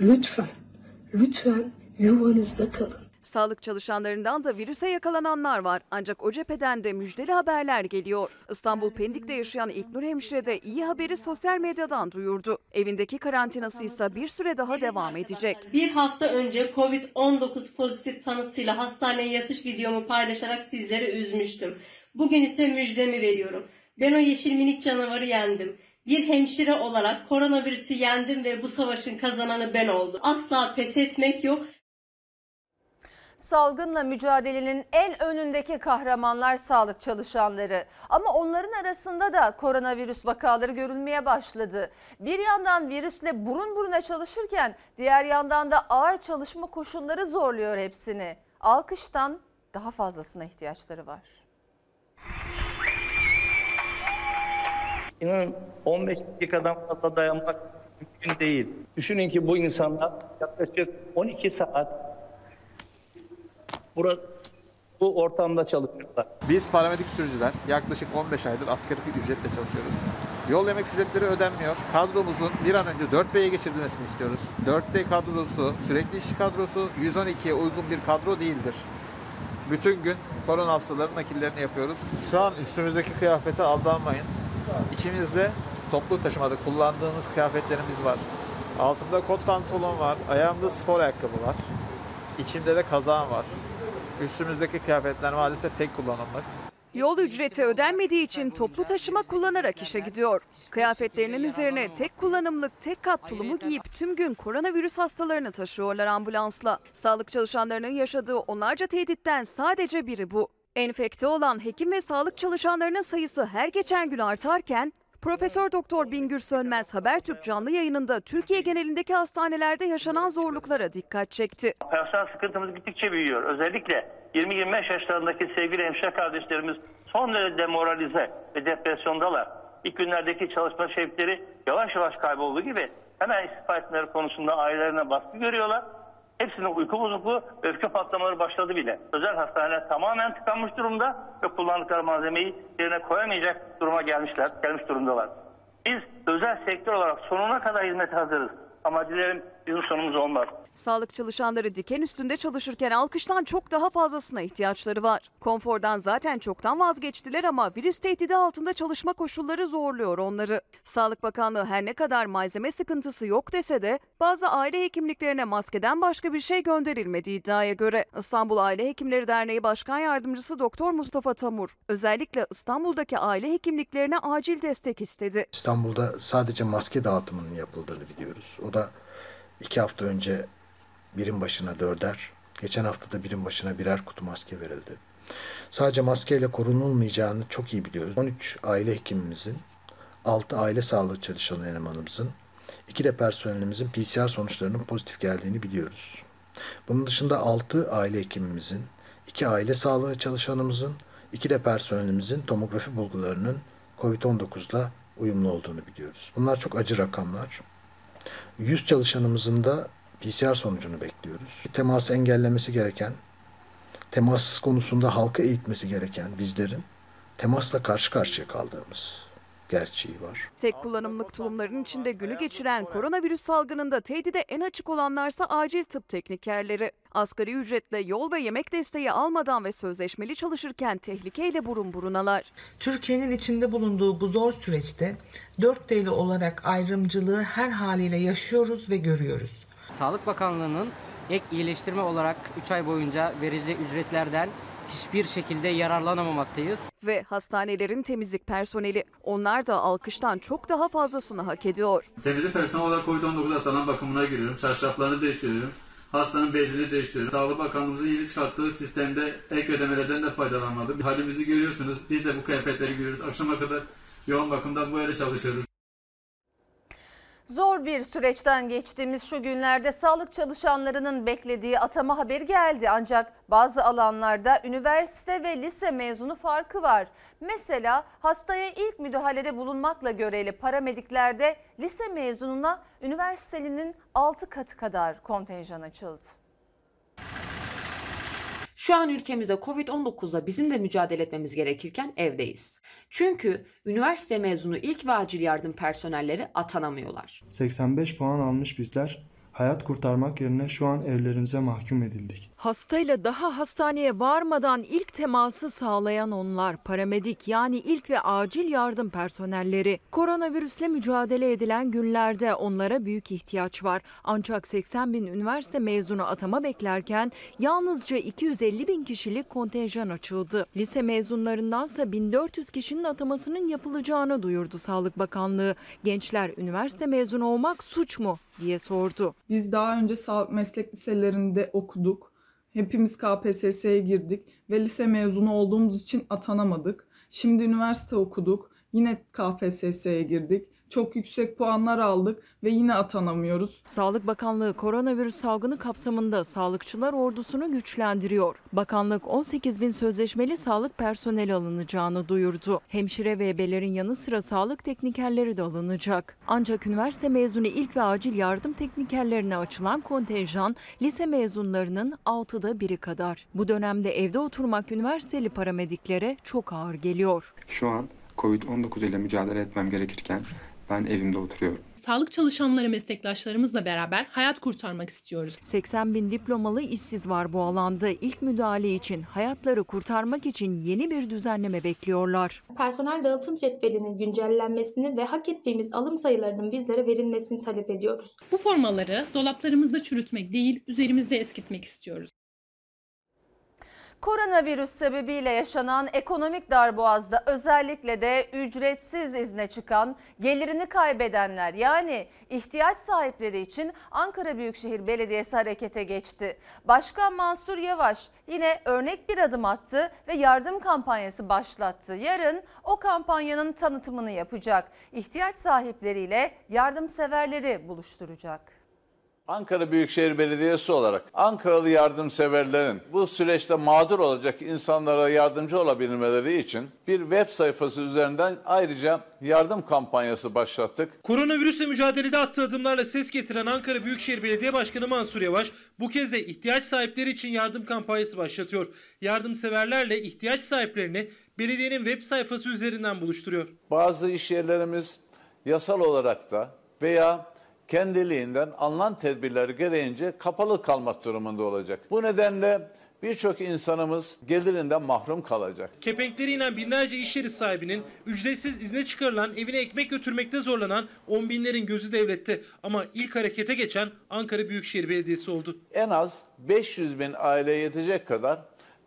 lütfen, lütfen yuvanızda kalın. Sağlık çalışanlarından da virüse yakalananlar var. Ancak o cepheden de müjdeli haberler geliyor. İstanbul Pendik'te yaşayan İlknur hemşire de iyi haberi sosyal medyadan duyurdu. Evindeki karantinası ise bir süre daha devam edecek. Bir hafta önce Covid on dokuz pozitif tanısıyla hastaneye yatış videomu paylaşarak sizlere üzmüştüm. Bugün ise müjdemi veriyorum. Ben o yeşil minik canavarı yendim. Bir hemşire olarak koronavirüsü yendim ve bu savaşın kazananı ben oldum. Asla pes etmek yok. Salgınla mücadelenin en önündeki kahramanlar sağlık çalışanları. Ama onların arasında da koronavirüs vakaları görülmeye başladı. Bir yandan virüsle burun buruna çalışırken diğer yandan da ağır çalışma koşulları zorluyor hepsini. Alkıştan daha fazlasına ihtiyaçları var. İnanın on beş dakikadan fazla dayanmak mümkün değil. Düşünün ki bu insanlar yaklaşık on iki saat Burada, bu ortamda çalışıyorlar. Biz paramedik sürücüler yaklaşık on beş aydır asgari ücretle çalışıyoruz. Yol yemek ücretleri ödenmiyor. Kadromuzun bir an önce dört beye geçirilmesini istiyoruz. dört be kadrosu, sürekli işçi kadrosu yüz on ikiye uygun bir kadro değildir. Bütün gün korona hastalarının nakillerini yapıyoruz. Şu an üstümüzdeki kıyafete aldanmayın. İçimizde toplu taşımada kullandığımız kıyafetlerimiz var. Altımda kot pantolon var, ayağımda spor ayakkabı var. İçimde de kazağım var. Üstümüzdeki kıyafetler maalesef tek kullanımlık. Yol ücreti ödenmediği için toplu taşıma kullanarak işe gidiyor. Kıyafetlerinin üzerine tek kullanımlık, tek kat tulumu giyip tüm gün koronavirüs hastalarını taşıyorlar ambulansla. Sağlık çalışanlarının yaşadığı onlarca tehditten sadece biri bu. Enfekte olan hekim ve sağlık çalışanlarının sayısı her geçen gün artarken Profesör Doktor Bingür Sönmez Habertürk canlı yayınında Türkiye genelindeki hastanelerde yaşanan zorluklara dikkat çekti. Personel sıkıntımız gittikçe büyüyor. Özellikle yirmi yirmi beş yaşlarındaki sevgili hemşire kardeşlerimiz son derece demoralize ve depresyondalar. İlk günlerdeki çalışma şevkleri yavaş yavaş kaybolduğu gibi hemen istifa etmeleri konusunda ailelerine baskı görüyorlar. Hepsinin uyku bozukluğu, öfke patlamaları başladı bile. Özel hastaneler tamamen tıkanmış durumda ve kullandıkları malzemeyi yerine koyamayacak duruma gelmişler, gelmiş durumdalar. Biz özel sektör olarak sonuna kadar hizmete hazırız. Ama dilerim bizim sonumuz olmaz. Sağlık çalışanları diken üstünde çalışırken alkıştan çok daha fazlasına ihtiyaçları var. Konfordan zaten çoktan vazgeçtiler ama virüs tehdidi altında çalışma koşulları zorluyor onları. Sağlık Bakanlığı her ne kadar malzeme sıkıntısı yok dese de bazı aile hekimliklerine maskeden başka bir şey gönderilmediği iddiaya göre. İstanbul Aile Hekimleri Derneği Başkan Yardımcısı Doktor Mustafa Tamur özellikle İstanbul'daki aile hekimliklerine acil destek istedi. İstanbul'da sadece maske dağıtımının yapıldığını biliyoruz. O da iki hafta önce birim başına dörder, geçen hafta da birim başına birer kutu maske verildi. Sadece maskeyle korunulmayacağını çok iyi biliyoruz. on üç aile hekimimizin, altı aile sağlık çalışan elemanımızın, iki de personelimizin P C R sonuçlarının pozitif geldiğini biliyoruz. Bunun dışında altı aile hekimimizin, iki aile sağlığı çalışanımızın, iki de personelimizin tomografi bulgularının COVID on dokuzla uyumlu olduğunu biliyoruz. Bunlar çok acı rakamlar. yüz çalışanımızın da P C R sonucunu bekliyoruz. Teması engellemesi gereken, temas konusunda halka eğitmesi gereken bizlerin temasla karşı karşıya kaldığımız gerçeği var. Tek kullanımlık tulumların içinde günü geçiren koronavirüs salgınında tehdide en açık olanlarsa acil tıp teknikerleri. Asgari ücretle yol ve yemek desteği almadan ve sözleşmeli çalışırken tehlikeyle burun burunalar. Türkiye'nin içinde bulunduğu bu zor süreçte dört deli olarak ayrımcılığı her haliyle yaşıyoruz ve görüyoruz. Sağlık Bakanlığı'nın ek iyileştirme olarak üç ay boyunca vereceği ücretlerden hiçbir şekilde yararlanamamaktayız. Ve hastanelerin temizlik personeli, onlar da alkıştan çok daha fazlasını hak ediyor. Temizlik personeli olarak COVID on dokuz hastalarının bakımına giriyorum, çarşaflarını değiştiriyorum, hastanın bezini değiştiriyorum. Sağlık Bakanlığımızın yeni çıkarttığı sistemde ek ödemelerden de faydalanmadık. Halimizi görüyorsunuz, biz de bu kıyafetleri görüyoruz. Akşama kadar yoğun bakımdan böyle çalışıyoruz. Zor bir süreçten geçtiğimiz şu günlerde sağlık çalışanlarının beklediği atama haberi geldi. Ancak bazı alanlarda üniversite ve lise mezunu farkı var. Mesela hastaya ilk müdahalede bulunmakla görevli paramediklerde lise mezununa üniversitelinin altı katı kadar kontenjan açıldı. Şu an ülkemizde COVID on dokuzla bizim de mücadele etmemiz gerekirken evdeyiz. Çünkü üniversite mezunu ilk ve acil yardım personelleri atanamıyorlar. seksen beş puan almış bizler hayat kurtarmak yerine şu an evlerimize mahkum edildik. Hastayla daha hastaneye varmadan ilk teması sağlayan onlar, paramedik yani ilk ve acil yardım personelleri. Koronavirüsle mücadele edilen günlerde onlara büyük ihtiyaç var. Ancak seksen bin üniversite mezunu atama beklerken yalnızca iki yüz elli bin kişilik kontenjan açıldı. Lise mezunlarındansa bin dört yüz kişinin atamasının yapılacağını duyurdu Sağlık Bakanlığı. Gençler üniversite mezunu olmak suç mu diye sordu. Biz daha önce sağlık meslek liselerinde okuduk. Hepimiz K P S S'ye girdik ve lise mezunu olduğumuz için atanamadık. Şimdi üniversite okuduk, yine K P S S'ye girdik. Çok yüksek puanlar aldık ve yine atanamıyoruz. Sağlık Bakanlığı koronavirüs salgını kapsamında sağlıkçılar ordusunu güçlendiriyor. Bakanlık on sekiz bin sözleşmeli sağlık personeli alınacağını duyurdu. Hemşire ve ebelerin yanı sıra sağlık teknikerleri de alınacak. Ancak üniversite mezunu ilk ve acil yardım teknikerlerine açılan kontenjan lise mezunlarının altıda biri kadar. Bu dönemde evde oturmak üniversiteli paramediklere çok ağır geliyor. Şu an kovid on dokuz ile mücadele etmem gerekirken ben evimde oturuyorum. Sağlık çalışanları meslektaşlarımızla beraber hayat kurtarmak istiyoruz. seksen bin diplomalı işsiz var bu alanda. İlk müdahale için, hayatları kurtarmak için yeni bir düzenleme bekliyorlar. Personel dağıtım cetvelinin güncellenmesini ve hak ettiğimiz alım sayılarının bizlere verilmesini talep ediyoruz. Bu formaları dolaplarımızda çürütmek değil, üzerimizde eskitmek istiyoruz. Koronavirüs sebebiyle yaşanan ekonomik darboğazda özellikle de ücretsiz izne çıkan, gelirini kaybedenler yani ihtiyaç sahipleri için Ankara Büyükşehir Belediyesi harekete geçti. Başkan Mansur Yavaş yine örnek bir adım attı ve yardım kampanyası başlattı. Yarın o kampanyanın tanıtımını yapacak. İhtiyaç sahipleriyle yardımseverleri buluşturacak. Ankara Büyükşehir Belediyesi olarak Ankaralı yardımseverlerin bu süreçte mağdur olacak insanlara yardımcı olabilmeleri için bir web sayfası üzerinden ayrıca yardım kampanyası başlattık. Koronavirüsle mücadelede attığı adımlarla ses getiren Ankara Büyükşehir Belediye Başkanı Mansur Yavaş bu kez de ihtiyaç sahipleri için yardım kampanyası başlatıyor. Yardımseverlerle ihtiyaç sahiplerini belediyenin web sayfası üzerinden buluşturuyor. Bazı işyerlerimiz yasal olarak da veya kendiliğinden alınan tedbirler gereğince kapalı kalmak durumunda olacak. Bu nedenle birçok insanımız gelirinden mahrum kalacak. Kepenkleri inen binlerce iş yeri sahibinin, ücretsiz izne çıkarılan, evine ekmek götürmekte zorlanan on binlerin gözü devlette. Ama ilk harekete geçen Ankara Büyükşehir Belediyesi oldu. En az beş yüz bin aileye yetecek kadar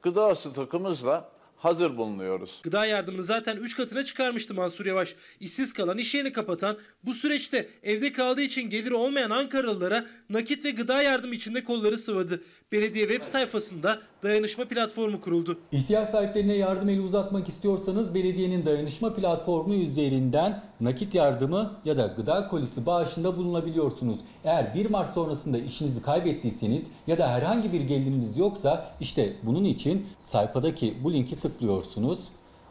gıda stokımızla hazır bulunuyoruz. Gıda yardımını zaten üç katına çıkarmıştı Mansur Yavaş. İşsiz kalan, iş yerini kapatan, bu süreçte evde kaldığı için geliri olmayan Ankaralılara nakit ve gıda yardımı içinde kolları sıvadı. Belediye web sayfasında dayanışma platformu kuruldu. İhtiyaç sahiplerine yardım eli uzatmak istiyorsanız belediyenin dayanışma platformu üzerinden nakit yardımı ya da gıda kolisi bağışında bulunabiliyorsunuz. Eğer bir Mart sonrasında işinizi kaybettiyseniz ya da herhangi bir geliriniz yoksa işte bunun için sayfadaki bu linki tıklıyorsunuz.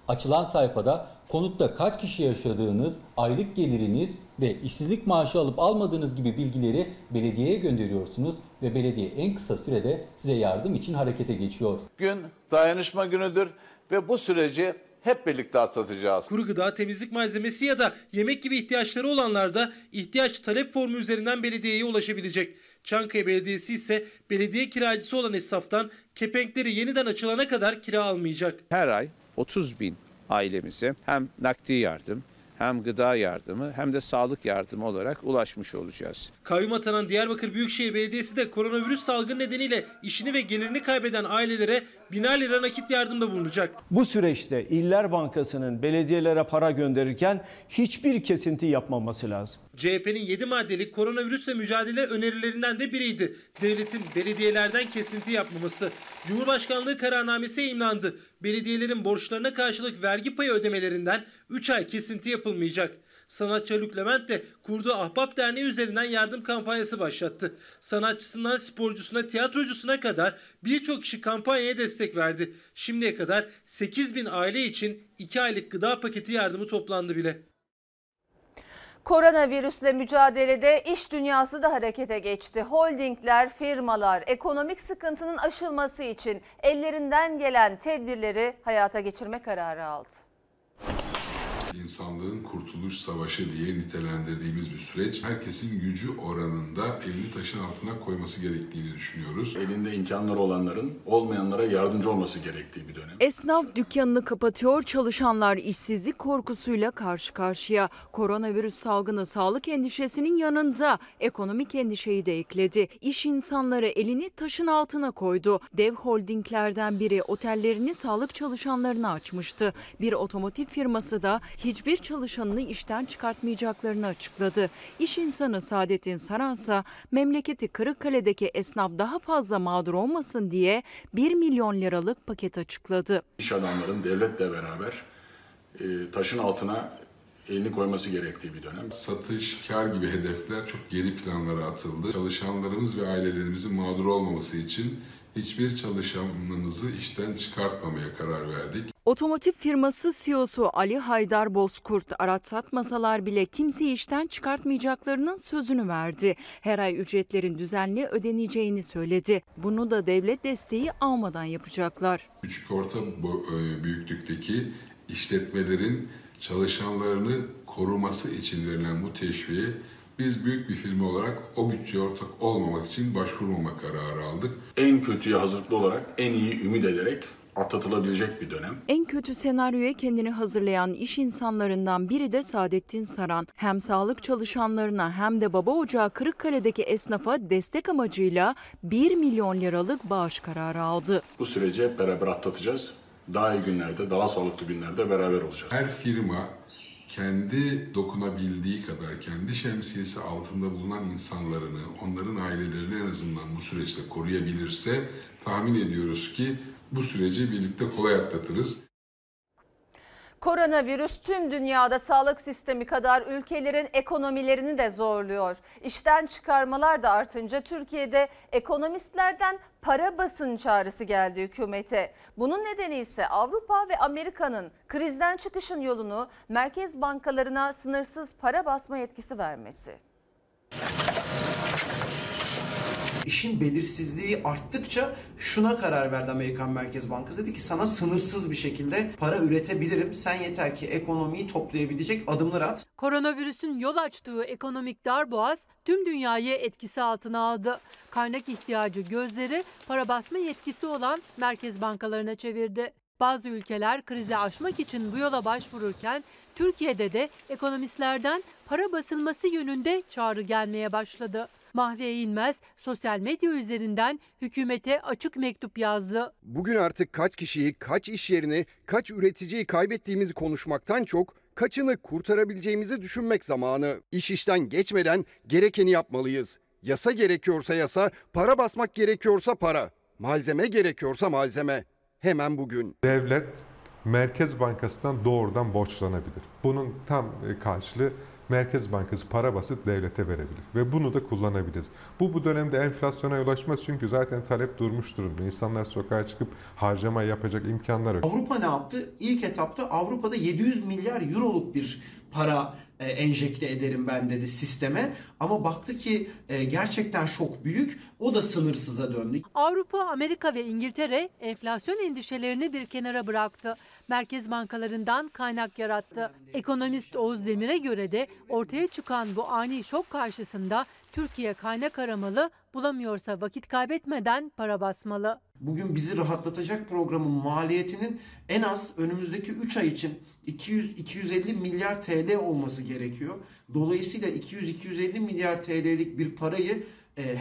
Açılan sayfada konutta kaç kişi yaşadığınız, aylık geliriniz ve işsizlik maaşı alıp almadığınız gibi bilgileri belediyeye gönderiyorsunuz ve belediye en kısa sürede size yardım için harekete geçiyor. Gün dayanışma günüdür ve bu süreci hep birlikte atlatacağız. Kuru gıda, temizlik malzemesi ya da yemek gibi ihtiyaçları olanlar da ihtiyaç talep formu üzerinden belediyeye ulaşabilecek. Çankaya Belediyesi ise belediye kiracısı olan esnaftan kepenkleri yeniden açılana kadar kira almayacak. Her ay otuz bin ailemize hem nakdi yardım, hem gıda yardımı hem de sağlık yardımı olarak ulaşmış olacağız. Kayyum atanan Diyarbakır Büyükşehir Belediyesi de koronavirüs salgını nedeniyle işini ve gelirini kaybeden ailelere biner lira nakit yardımda bulunacak. Bu süreçte İller Bankası'nın belediyelere para gönderirken hiçbir kesinti yapmaması lazım. C H P'nin yedi maddelik koronavirüsle mücadele önerilerinden de biriydi. Devletin belediyelerden kesinti yapmaması. Cumhurbaşkanlığı kararnamesi yayımlandı. Belediyelerin borçlarına karşılık vergi payı ödemelerinden üç ay kesinti yapılmayacak. Sanatçı Haluk Levent de kurduğu Ahbap Derneği üzerinden yardım kampanyası başlattı. Sanatçısından sporcusuna, tiyatrocusuna kadar birçok kişi kampanyaya destek verdi. Şimdiye kadar sekiz bin aile için iki aylık gıda paketi yardımı toplandı bile. Koronavirüsle mücadelede iş dünyası da harekete geçti. Holdingler, firmalar ekonomik sıkıntının aşılması için ellerinden gelen tedbirleri hayata geçirme kararı aldı. insanlığın kurtuluş savaşı diye nitelendirdiğimiz bir süreç. Herkesin gücü oranında elini taşın altına koyması gerektiğini düşünüyoruz. Elinde imkanları olanların olmayanlara yardımcı olması gerektiği bir dönem. Esnaf dükkanını kapatıyor, çalışanlar işsizlik korkusuyla karşı karşıya. Koronavirüs salgını sağlık endişesinin yanında ekonomik endişeyi de ekledi. İş insanları elini taşın altına koydu. Dev holdinglerden biri otellerini sağlık çalışanlarına açmıştı. Bir otomotiv firması da hiçbir çalışanını işten çıkartmayacaklarını açıkladı. İş insanı Saadettin Saran ise memleketi Kırıkkale'deki esnaf daha fazla mağdur olmasın diye bir milyon liralık paket açıkladı. İş adamların devletle beraber taşın altına elini koyması gerektiği bir dönem. Satış, kar gibi hedefler çok geri planlara atıldı. Çalışanlarımız ve ailelerimizin mağdur olmaması için hiçbir çalışanımızı işten çıkartmamaya karar verdik. Otomotiv firması C E O'su Ali Haydar Bozkurt, araç satmasalar bile kimseyi işten çıkartmayacaklarının sözünü verdi. Her ay ücretlerin düzenli ödeneceğini söyledi. Bunu da devlet desteği almadan yapacaklar. Küçük orta büyüklükteki işletmelerin çalışanlarını koruması için verilen bu teşviğe biz büyük bir firma olarak o bütçeye ortak olmamak için başvurmama kararı aldık. En kötüye hazırlıklı olarak, en iyi ümit ederek atlatılabilecek bir dönem. En kötü senaryoya kendini hazırlayan iş insanlarından biri de Saadettin Saran. Hem sağlık çalışanlarına hem de baba ocağı Kırıkkale'deki esnafa destek amacıyla bir milyon liralık bağış kararı aldı. Bu süreci hep beraber atlatacağız. Daha iyi günlerde, daha sağlıklı günlerde beraber olacağız. Her firma kendi dokunabildiği kadar kendi şemsiyesi altında bulunan insanlarını, onların ailelerini en azından bu süreçte koruyabilirse tahmin ediyoruz ki bu süreci birlikte kolay atlatırız. Koronavirüs tüm dünyada sağlık sistemi kadar ülkelerin ekonomilerini de zorluyor. İşten çıkarmalar da artınca Türkiye'de ekonomistlerden para basın çağrısı geldi hükümete. Bunun nedeni ise Avrupa ve Amerika'nın krizden çıkışın yolunu merkez bankalarına sınırsız para basma yetkisi vermesi. İşin belirsizliği arttıkça şuna karar verdi Amerikan Merkez Bankası. Dedi ki sana sınırsız bir şekilde para üretebilirim. Sen yeter ki ekonomiyi toplayabilecek adımlar at. Koronavirüsün yol açtığı ekonomik darboğaz tüm dünyayı etkisi altına aldı. Kaynak ihtiyacı gözleri para basma yetkisi olan merkez bankalarına çevirdi. Bazı ülkeler krizi aşmak için bu yola başvururken Türkiye'de de ekonomistlerden para basılması yönünde çağrı gelmeye başladı. Mahfi Eğilmez sosyal medya üzerinden hükümete açık mektup yazdı. Bugün artık kaç kişiyi, kaç iş yerini, kaç üreticiyi kaybettiğimizi konuşmaktan çok kaçını kurtarabileceğimizi düşünmek zamanı. İş işten geçmeden gerekeni yapmalıyız. Yasa gerekiyorsa yasa, para basmak gerekiyorsa para, malzeme gerekiyorsa malzeme. Hemen bugün. Devlet Merkez Bankası'ndan doğrudan borçlanabilir. Bunun tam karşılığı Merkez Bankası para basıp devlete verebilir ve bunu da kullanabiliriz. Bu bu dönemde enflasyona yol açmaz çünkü zaten talep durmuş durumda. İnsanlar sokağa çıkıp harcama yapacak imkanlar yok. Avrupa ne yaptı? İlk etapta Avrupa'da yedi yüz milyar euroluk bir para enjekte ederim ben dedi sisteme. Ama baktı ki gerçekten şok büyük. O da sınırsıza döndü. Avrupa, Amerika ve İngiltere enflasyon endişelerini bir kenara bıraktı. Merkez bankalarından kaynak yarattı. Ekonomist Oğuz Demir'e göre de ortaya çıkan bu ani şok karşısında Türkiye kaynak aramalı, bulamıyorsa vakit kaybetmeden para basmalı. Bugün bizi rahatlatacak programın maliyetinin en az önümüzdeki üç ay için iki yüz iki yüz elli milyar T L olması gerekiyor. Dolayısıyla iki yüz iki yüz elli milyar T L'lik bir parayı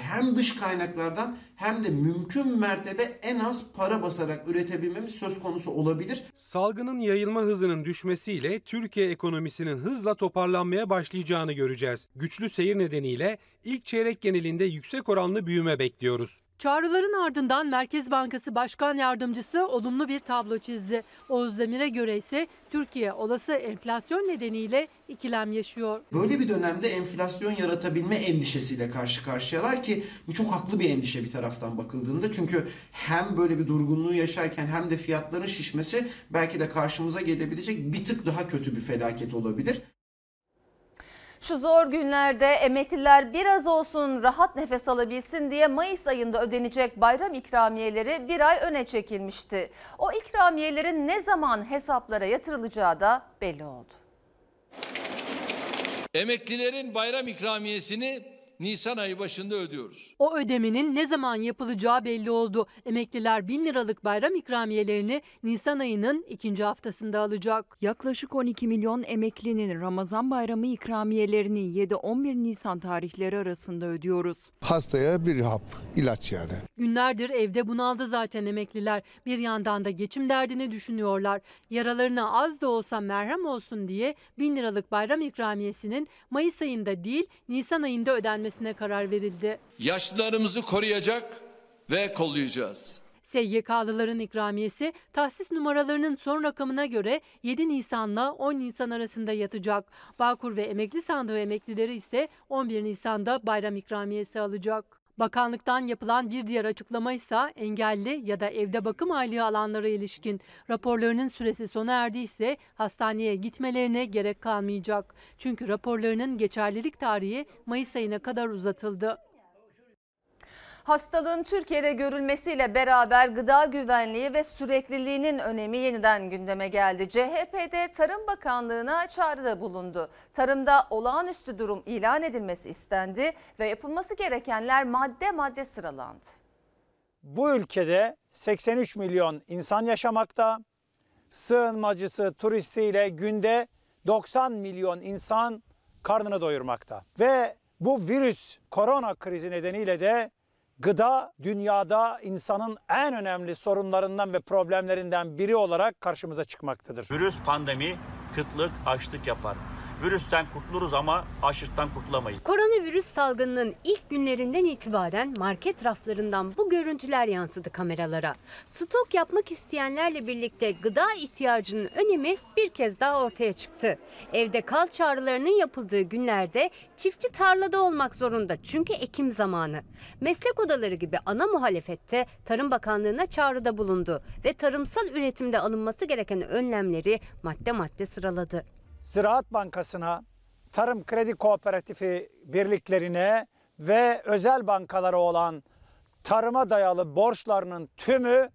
hem dış kaynaklardan hem de mümkün mertebe en az para basarak üretebilmemiz söz konusu olabilir. Salgının yayılma hızının düşmesiyle Türkiye ekonomisinin hızla toparlanmaya başlayacağını göreceğiz. Güçlü seyir nedeniyle ilk çeyrek genelinde yüksek oranlı büyüme bekliyoruz. Çağrıların ardından Merkez Bankası Başkan Yardımcısı olumlu bir tablo çizdi. Oğuz Demir'e göre ise Türkiye olası enflasyon nedeniyle ikilem yaşıyor. Böyle bir dönemde enflasyon yaratabilme endişesiyle karşı karşıyalar ki bu çok haklı bir endişe bir taraftan bakıldığında. Çünkü hem böyle bir durgunluğu yaşarken hem de fiyatların şişmesi belki de karşımıza gelebilecek bir tık daha kötü bir felaket olabilir. Şu zor günlerde emekliler biraz olsun rahat nefes alabilsin diye Mayıs ayında ödenecek bayram ikramiyeleri bir ay öne çekilmişti. O ikramiyelerin ne zaman hesaplara yatırılacağı da belli oldu. Emeklilerin bayram ikramiyesini Nisan ayı başında ödüyoruz. O ödemenin ne zaman yapılacağı belli oldu. Emekliler bin liralık bayram ikramiyelerini Nisan ayının ikinci haftasında alacak. Yaklaşık on iki milyon emeklinin Ramazan bayramı ikramiyelerini yedi on bir Nisan tarihleri arasında ödüyoruz. Hastaya bir hap, ilaç yani. Günlerdir evde bunaldı zaten emekliler. Bir yandan da geçim derdini düşünüyorlar. Yaralarına az da olsa merhem olsun diye bin liralık bayram ikramiyesinin Mayıs ayında değil Nisan ayında ödenmesi karar verildi. Yaşlılarımızı koruyacak ve kollayacağız. S Y K'lıların ikramiyesi tahsis numaralarının son rakamına göre yedi Nisan'la on Nisan arasında yatacak. Bağkur ve emekli sandığı emeklileri ise on bir Nisan'da bayram ikramiyesi alacak. Bakanlıktan yapılan bir diğer açıklama ise engelli ya da evde bakım aylığı alanlara ilişkin. Raporlarının süresi sona erdiyse hastaneye gitmelerine gerek kalmayacak. Çünkü raporlarının geçerlilik tarihi Mayıs ayına kadar uzatıldı. Hastalığın Türkiye'de görülmesiyle beraber gıda güvenliği ve sürekliliğinin önemi yeniden gündeme geldi. C H P'de Tarım Bakanlığı'na çağrıda bulundu. Tarımda olağanüstü durum ilan edilmesi istendi ve yapılması gerekenler madde madde sıralandı. Bu ülkede seksen üç milyon insan yaşamakta, sığınmacısı, turistiyle günde doksan milyon insan karnını doyurmakta. Ve bu virüs, korona krizi nedeniyle de gıda dünyada insanın en önemli sorunlarından ve problemlerinden biri olarak karşımıza çıkmaktadır. Virüs pandemi, kıtlık, açlık yapar. Virüsten kurtuluruz ama açlıktan kurtulamayız. Koronavirüs salgınının ilk günlerinden itibaren market raflarından bu görüntüler yansıdı kameralara. Stok yapmak isteyenlerle birlikte gıda ihtiyacının önemi bir kez daha ortaya çıktı. Evde kal çağrılarının yapıldığı günlerde çiftçi tarlada olmak zorunda çünkü ekim zamanı. Meslek odaları gibi ana muhalefette Tarım Bakanlığı'na çağrıda bulundu ve tarımsal üretimde alınması gereken önlemleri madde madde sıraladı. Ziraat Bankası'na, Tarım Kredi Kooperatifi birliklerine ve özel bankalara olan tarıma dayalı borçlarının tümü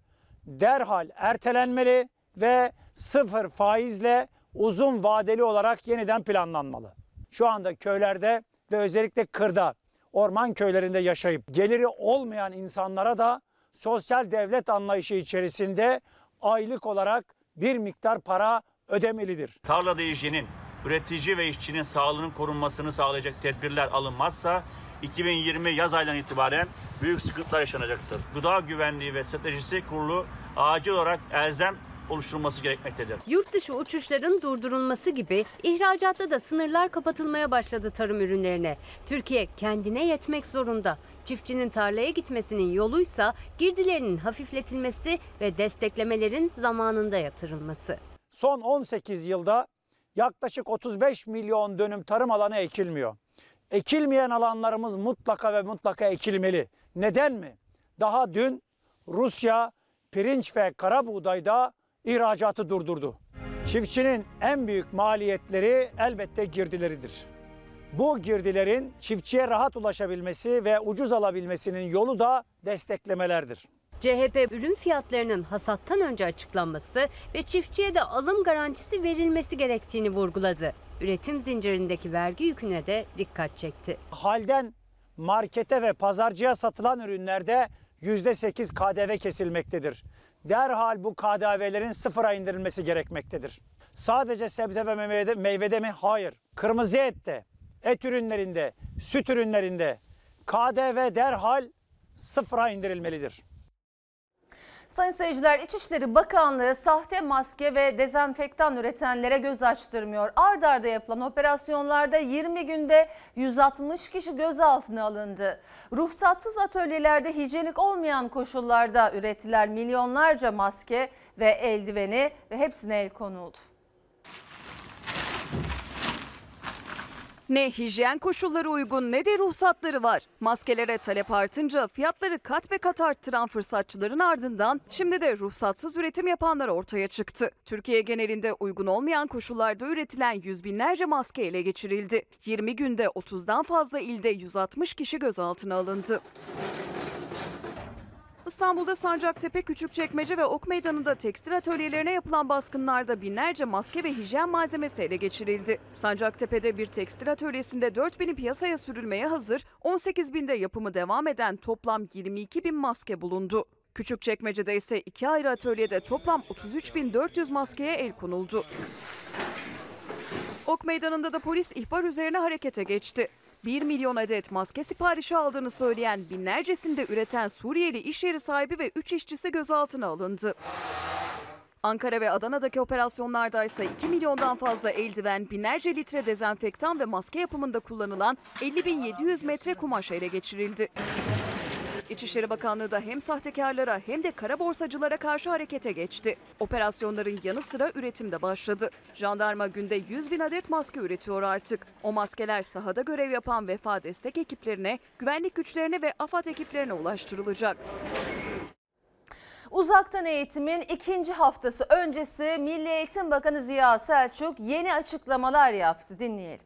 derhal ertelenmeli ve sıfır faizle uzun vadeli olarak yeniden planlanmalı. Şu anda köylerde ve özellikle kırda, orman köylerinde yaşayıp geliri olmayan insanlara da sosyal devlet anlayışı içerisinde aylık olarak bir miktar para ödemelidir. Tarlada işçinin, üretici ve işçinin sağlığının korunmasını sağlayacak tedbirler alınmazsa iki bin yirmi yaz ayından itibaren büyük sıkıntılar yaşanacaktır. Gıda Güvenliği ve Stratejisi Kurulu acil olarak elzem oluşturulması gerekmektedir. Yurt dışı uçuşların durdurulması gibi ihracatta da sınırlar kapatılmaya başladı tarım ürünlerine. Türkiye kendine yetmek zorunda. Çiftçinin tarlaya gitmesinin yoluysa girdilerinin hafifletilmesi ve desteklemelerin zamanında yatırılması. Son on sekiz yılda yaklaşık otuz beş milyon dönüm tarım alanı ekilmiyor. Ekilmeyen alanlarımız mutlaka ve mutlaka ekilmeli. Neden mi? Daha dün Rusya pirinç ve kara buğdayda ihracatı durdurdu. Çiftçinin en büyük maliyetleri elbette girdileridir. Bu girdilerin çiftçiye rahat ulaşabilmesi ve ucuz alabilmesinin yolu da desteklemelerdir. C H P ürün fiyatlarının hasattan önce açıklanması ve çiftçiye de alım garantisi verilmesi gerektiğini vurguladı. Üretim zincirindeki vergi yüküne de dikkat çekti. Halden markete ve pazarcıya satılan ürünlerde yüzde sekiz K D V kesilmektedir. Derhal bu K D V'lerin sıfıra indirilmesi gerekmektedir. Sadece sebze ve meyvede, meyvede mi? Hayır. Kırmızı ette, et ürünlerinde, süt ürünlerinde K D V derhal sıfıra indirilmelidir. Sayın seyirciler, İçişleri Bakanlığı sahte maske ve dezenfektan üretenlere göz açtırmıyor. Ard arda yapılan operasyonlarda yirmi günde yüz altmış kişi gözaltına alındı. Ruhsatsız atölyelerde hijyenik olmayan koşullarda ürettiler milyonlarca maske ve eldiveni ve hepsine el konuldu. Ne hijyen koşulları uygun ne de ruhsatları var. Maskelere talep artınca fiyatları kat be kat arttıran fırsatçıların ardından şimdi de ruhsatsız üretim yapanlar ortaya çıktı. Türkiye genelinde uygun olmayan koşullarda üretilen yüz binlerce maske ele geçirildi. yirmi günde otuzdan fazla ilde yüz altmış kişi gözaltına alındı. İstanbul'da Sancaktepe, Küçükçekmece ve Ok Meydanı'nda tekstil atölyelerine yapılan baskınlarda binlerce maske ve hijyen malzemesi ele geçirildi. Sancaktepe'de bir tekstil atölyesinde dört bini piyasaya sürülmeye hazır, on sekiz binde yapımı devam eden toplam yirmi iki bin maske bulundu. Küçükçekmece'de ise iki ayrı atölyede toplam otuz üç bin dört yüz maskeye el konuldu. Ok Meydanı'nda da polis ihbar üzerine harekete geçti. bir milyon adet maske siparişi aldığını söyleyen, binlercesinde üreten Suriyeli iş yeri sahibi ve üç işçisi gözaltına alındı. Ankara ve Adana'daki operasyonlarda ise iki milyondan fazla eldiven, binlerce litre dezenfektan ve maske yapımında kullanılan elli bin yedi yüz metre kumaş ele geçirildi. İçişleri Bakanlığı da hem sahtekarlara hem de kara borsacılara karşı harekete geçti. Operasyonların yanı sıra üretimde başladı. Jandarma günde yüz bin adet maske üretiyor artık. O maskeler sahada görev yapan vefa destek ekiplerine, güvenlik güçlerine ve AFAD ekiplerine ulaştırılacak. Uzaktan eğitimin ikinci haftası öncesi Milli Eğitim Bakanı Ziya Selçuk yeni açıklamalar yaptı. Dinleyelim.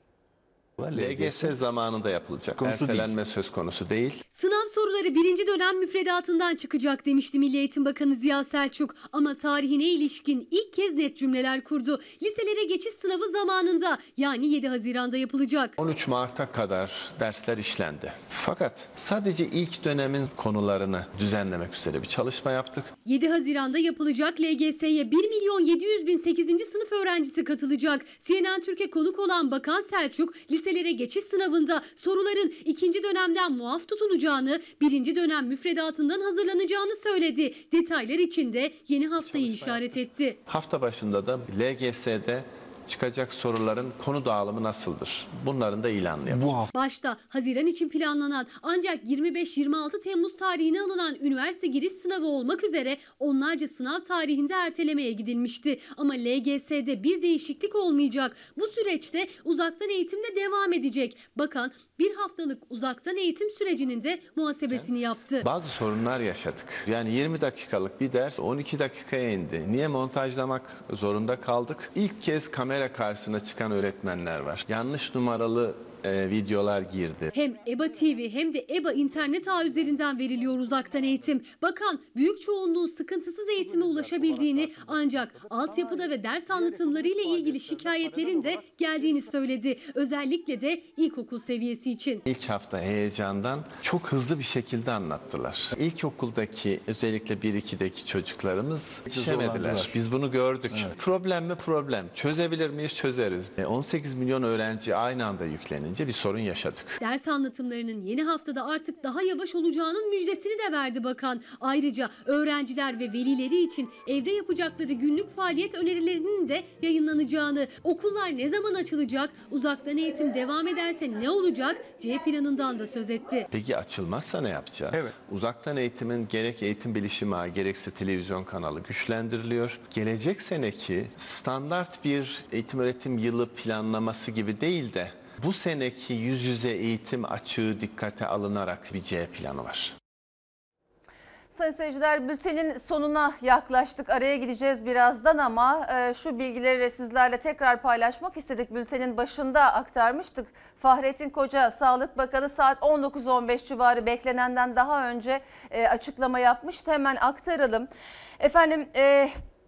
L G S zamanında yapılacak. Ertelenme söz konusu değil. Sınav soruları birinci dönem müfredatından çıkacak demişti Milli Eğitim Bakanı Ziya Selçuk. Ama tarihine ilişkin ilk kez net cümleler kurdu. Liselere geçiş sınavı zamanında, yani yedi Haziran'da yapılacak. on üç Mart'a kadar dersler işlendi. Fakat sadece ilk dönemin konularını düzenlemek üzere bir çalışma yaptık. yedi Haziran'da yapılacak L G S'ye bir milyon yedi yüz bin sekizinci sınıf öğrencisi katılacak. C N N Türk'e konuk olan Bakan Selçuk, liselere geçiş sınavında soruların ikinci dönemden muaf tutulacağını, birinci dönem müfredatından hazırlanacağını söyledi. Detaylar için de yeni haftayı Çalışma işaret yaptım. etti. Hafta başında da L G S'de çıkacak soruların konu dağılımı nasıldır? Bunların da ilanını yapacağız. Başta Haziran için planlanan ancak yirmi beş yirmi altı Temmuz tarihine alınan üniversite giriş sınavı olmak üzere onlarca sınav tarihinde ertelemeye gidilmişti. Ama L G S'de bir değişiklik olmayacak. Bu süreçte uzaktan eğitimle devam edecek. Bakan bir haftalık uzaktan eğitim sürecinin de muhasebesini yaptı. Bazı sorunlar yaşadık. Yani yirmi dakikalık bir ders on iki dakikaya indi. Niye montajlamak zorunda kaldık? İlk kez kamera Kamera karşısına çıkan öğretmenler var. Yanlış numaralı e, videolar girdi. Hem E B A T V hem de E B A internet ağı üzerinden veriliyor uzaktan eğitim. Bakan büyük çoğunluğun sıkıntısız eğitime ulaşabildiğini, ancak altyapıda ve ders anlatımlarıyla ilgili şikayetlerin de geldiğini söyledi. Özellikle de ilkokul seviyesi için. İlk hafta heyecandan çok hızlı bir şekilde anlattılar. İlkokuldaki özellikle bir ikideki çocuklarımız yetişemediler. Biz bunu gördük. Evet. Problem mi problem? Çözebilir miyiz? Çözeriz. on sekiz milyon öğrenci aynı anda yüklenince bir sorun yaşadık. Ders anlatımlarının yeni haftada artık daha yavaş olacağının müjdesini de verdi bakan. Ayrıca öğrenciler ve velileri için evde yapacakları günlük faaliyet önerilerinin de yayınlanacağını, okullar ne zaman açılacak, uzaktan eğitim devam ederse ne olacak, C planından da söz etti. Peki açılmazsa ne yapacağız? Evet. Uzaktan eğitimin gerek eğitim bilişimi ağı, gerekse televizyon kanalı güçlendiriliyor. Gelecek seneki standart bir eğitim öğretim yılı planlaması gibi değil de bu seneki yüz yüze eğitim açığı dikkate alınarak bir C planı var. Sayın seyirciler, bültenin sonuna yaklaştık. Araya gideceğiz birazdan ama şu bilgileri sizlerle tekrar paylaşmak istedik. Bültenin başında aktarmıştık. Fahrettin Koca, Sağlık Bakanı, saat on dokuz on beş civarı beklenenden daha önce açıklama yapmıştı. Hemen aktaralım. Efendim...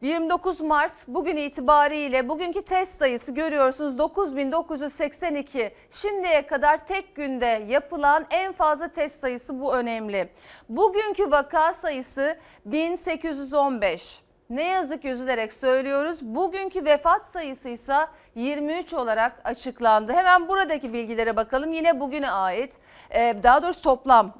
yirmi dokuz Mart bugün itibariyle bugünkü test sayısı görüyorsunuz dokuz bin dokuz yüz seksen iki. Şimdiye kadar tek günde yapılan en fazla test sayısı, bu önemli. Bugünkü vaka sayısı bin sekiz yüz on beş. Ne yazık üzülerek söylüyoruz. Bugünkü vefat sayısı ise yirmi üç olarak açıklandı. Hemen buradaki bilgilere bakalım. Yine bugüne ait, daha doğrusu toplam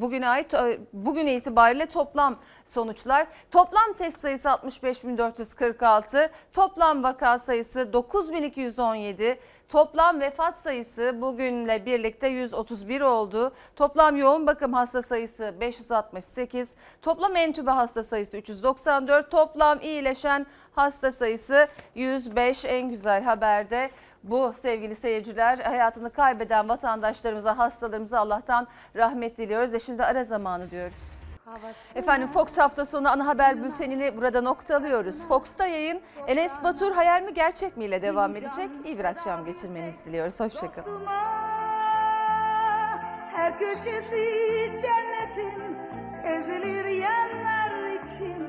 bugüne ait, bugün itibariyle toplam sonuçlar. Toplam test sayısı altmış beş bin dört yüz kırk altı, toplam vaka sayısı dokuz bin iki yüz on yedi, toplam vefat sayısı bugünle birlikte yüz otuz bir oldu. Toplam yoğun bakım hasta sayısı beş yüz altmış sekiz, toplam entübe hasta sayısı üç yüz doksan dört, toplam iyileşen hasta sayısı yüz beş. En güzel haber de bu sevgili seyirciler. Hayatını kaybeden vatandaşlarımıza, hastalarımıza Allah'tan rahmet diliyoruz ve şimdi ara zamanı diyoruz. Efendim, Fox hafta sonu ana haber bültenini burada noktalıyoruz. Fox'ta yayın Enes Batur Hayal mi Gerçek mi ile devam edecek. İyi bir akşam geçirmenizi diliyoruz. Hoşçakalın. Her köşesi cennetin Çin